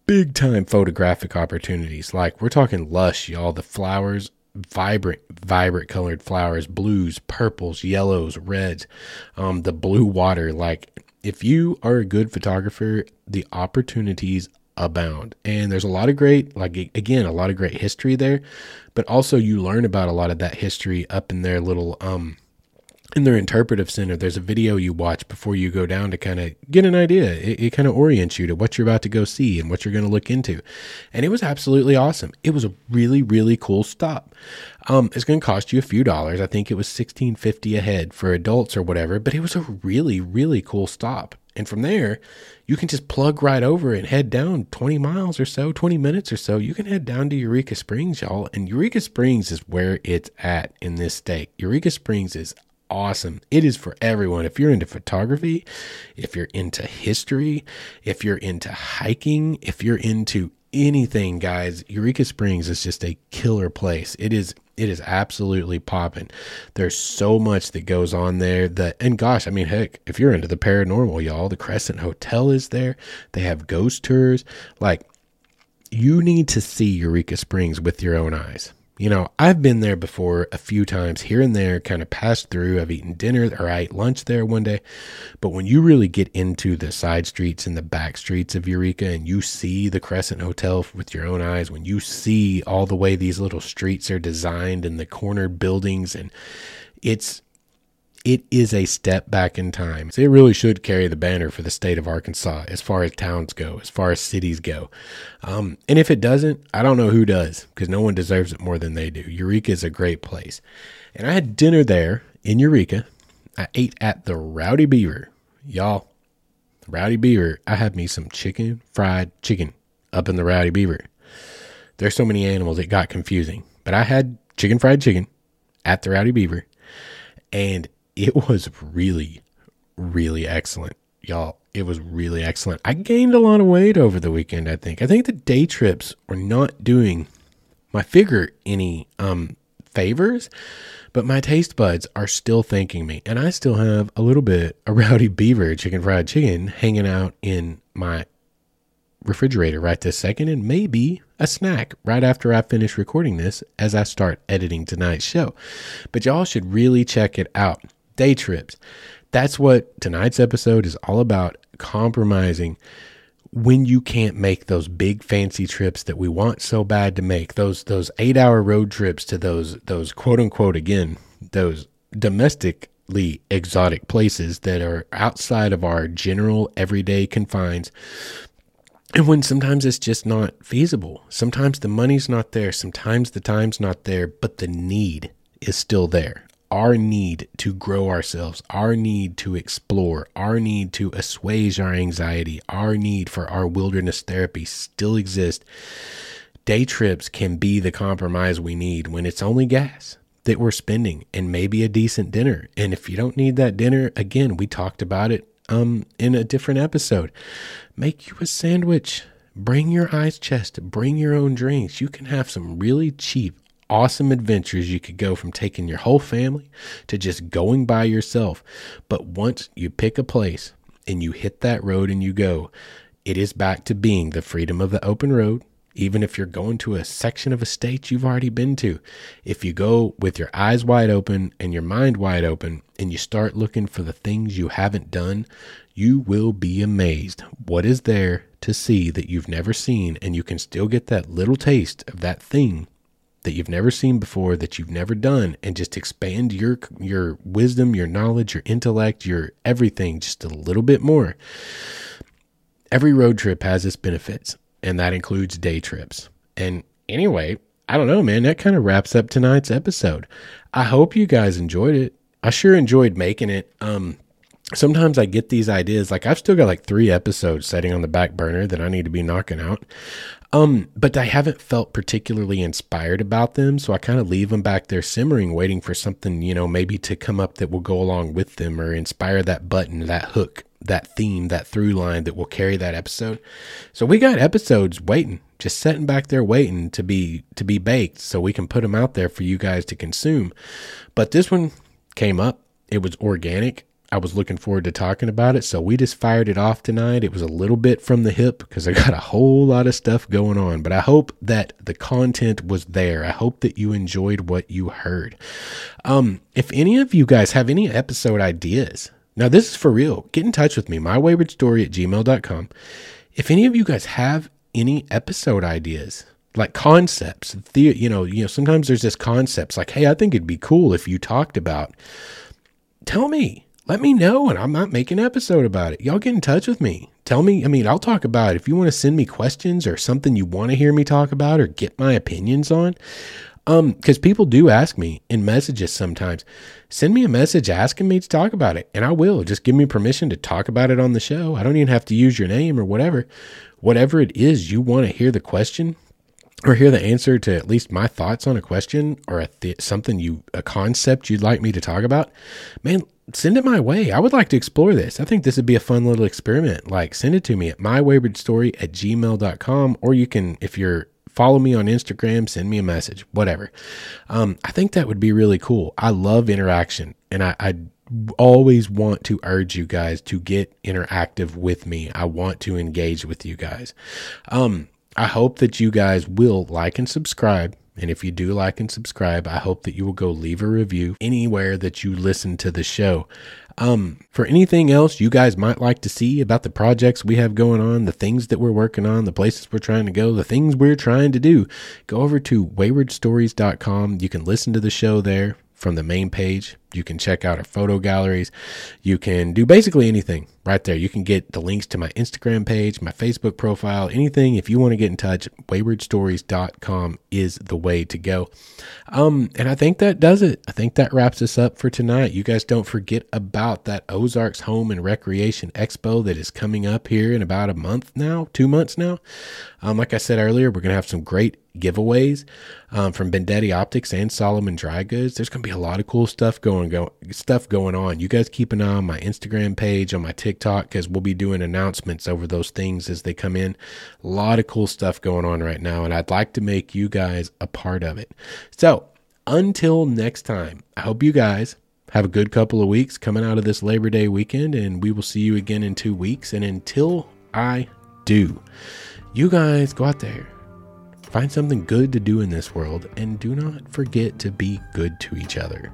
big time photographic opportunities. Like we're talking lush, y'all, the flowers, vibrant, vibrant colored flowers, blues, purples, yellows, reds, um, the blue water. Like if you are a good photographer, the opportunities abound. And there's a lot of great, like again, a lot of great history there, but also you learn about a lot of that history up in their little, um, in their interpretive center. There's a video you watch before you go down to kind of get an idea. It, it kind of orients you to what you're about to go see and what you're going to look into. And it was absolutely awesome. It was a really, really cool stop. Um, it's going to cost you a few dollars. I think it was sixteen fifty a head for adults or whatever, but it was a really, really cool stop. And from there, you can just plug right over and head down twenty miles or so, twenty minutes or so. You can head down to Eureka Springs, y'all. And Eureka Springs is where it's at in this state. Eureka Springs is awesome. It is for everyone. If you're into photography, if you're into history, if you're into hiking, if you're into anything, guys, Eureka Springs is just a killer place. It is It is absolutely popping. There's so much that goes on there that, and gosh, I mean, heck, if you're into the paranormal, y'all, the Crescent Hotel is there. They have ghost tours. Like, you need to see Eureka Springs with your own eyes. You know, I've been there before a few times here and there, kind of passed through. I've eaten dinner or I ate lunch there one day. But when you really get into the side streets and the back streets of Eureka and you see the Crescent Hotel with your own eyes, when you see all the way these little streets are designed and the corner buildings, and it's, it is a step back in time. So it really should carry the banner for the state of Arkansas as far as towns go, as far as cities go. Um, and if it doesn't, I don't know who does, because no one deserves it more than they do. Eureka is a great place. And I had dinner there in Eureka. I ate at the Rowdy Beaver. Y'all, Rowdy Beaver, I had me some chicken, fried chicken up in the Rowdy Beaver. There's so many animals, it got confusing. But I had chicken fried chicken at the Rowdy Beaver. And it was really, really excellent, y'all. It was really excellent. I gained a lot of weight over the weekend, I think. I think the day trips were not doing my figure any um, favors, but my taste buds are still thanking me. And I still have a little bit of Rowdy Beaver chicken fried chicken hanging out in my refrigerator right this second, and maybe a snack right after I finish recording this as I start editing tonight's show. But y'all should really check it out. Day trips. That's what tonight's episode is all about, compromising when you can't make those big fancy trips that we want so bad to make, those those eight-hour road trips to those those quote-unquote, again, those domestically exotic places that are outside of our general everyday confines. And when sometimes it's just not feasible, sometimes the money's not there, sometimes the time's not there, but the need is still there. Our need to grow ourselves, our need to explore, our need to assuage our anxiety, our need for our wilderness therapy still exists. Day trips can be the compromise we need when it's only gas that we're spending and maybe a decent dinner. And if you don't need that dinner, again, we talked about it um, in a different episode. Make you a sandwich, bring your ice chest, bring your own drinks. You can have some really cheap, awesome adventures. You could go from taking your whole family to just going by yourself. But once you pick a place and you hit that road and you go, it is back to being the freedom of the open road, even if you're going to a section of a state you've already been to. If you go with your eyes wide open and your mind wide open and you start looking for the things you haven't done, you will be amazed what is there to see that you've never seen, and you can still get that little taste of that thing that you've never seen before, that you've never done, and just expand your your wisdom, your knowledge, your intellect, your everything just a little bit more. Every road trip has its benefits, and that includes day trips. And anyway, I don't know, man, that kind of wraps up tonight's episode. I hope you guys enjoyed it. I sure enjoyed making it. Um, sometimes I get these ideas, like I've still got like three episodes sitting on the back burner that I need to be knocking out. Um, but I haven't felt particularly inspired about them, so I kind of leave them back there simmering, waiting for something, you know, maybe to come up that will go along with them or inspire that button, that hook, that theme, that through line that will carry that episode. So we got episodes waiting, just sitting back there waiting to be to be baked so we can put them out there for you guys to consume. But this one came up. It was organic. I was looking forward to talking about it, so we just fired it off tonight. It was a little bit from the hip because I got a whole lot of stuff going on, but I hope that the content was there. I hope that you enjoyed what you heard. Um, if any of you guys have any episode ideas, now this is for real, get in touch with me, my wayward story at gmail dot com. If any of you guys have any episode ideas, like concepts, the, you know, you know, sometimes there's this concepts like, hey, I think it'd be cool if you talked about, tell me. Let me know, and I might make an episode about it. Y'all get in touch with me. Tell me. I mean, I'll talk about it. If you want to send me questions or something you want to hear me talk about or get my opinions on, um, because people do ask me in messages sometimes, send me a message asking me to talk about it, and I will. Just give me permission to talk about it on the show. I don't even have to use your name or whatever. Whatever it is you want to hear the question or hear the answer to at least my thoughts on a question or a th- something you, a concept you'd like me to talk about, man, send it my way. I would like to explore this. I think this would be a fun little experiment. Like, send it to me at my wayward story at gmail dot com, or you can, if you're follow me on Instagram, send me a message, whatever. Um, I think that would be really cool. I love interaction, and I, I always want to urge you guys to get interactive with me. I want to engage with you guys. Um, I hope that you guys will like and subscribe. And if you do like and subscribe, I hope that you will go leave a review anywhere that you listen to the show. Um, for anything else you guys might like to see about the projects we have going on, the things that we're working on, the places we're trying to go, the things we're trying to do, go over to wayward stories dot com. You can listen to the show there from the main page. You can check out our photo galleries. You can do basically anything right there. You can get the links to my Instagram page, my Facebook profile, anything. If you want to get in touch, wayward stories dot com is the way to go. Um, and I think that does it. I think that wraps us up for tonight. You guys don't forget about that Ozarks Home and Recreation Expo that is coming up here in about a month now, two months now. Um, like I said earlier, we're going to have some great giveaways um, from Bendetti Optics and Solomon Dry Goods. There's going to be a lot of cool stuff going Go, stuff going on. You guys keep an eye on my Instagram page, on my TikTok, because we'll be doing announcements over those things as they come in. A lot of cool stuff going on right now, and I'd like to make you guys a part of it. So until next time, I hope you guys have a good couple of weeks coming out of this Labor Day weekend, and we will see you again in two weeks. And until I do, you guys go out there, find something good to do in this world, and do not forget to be good to each other.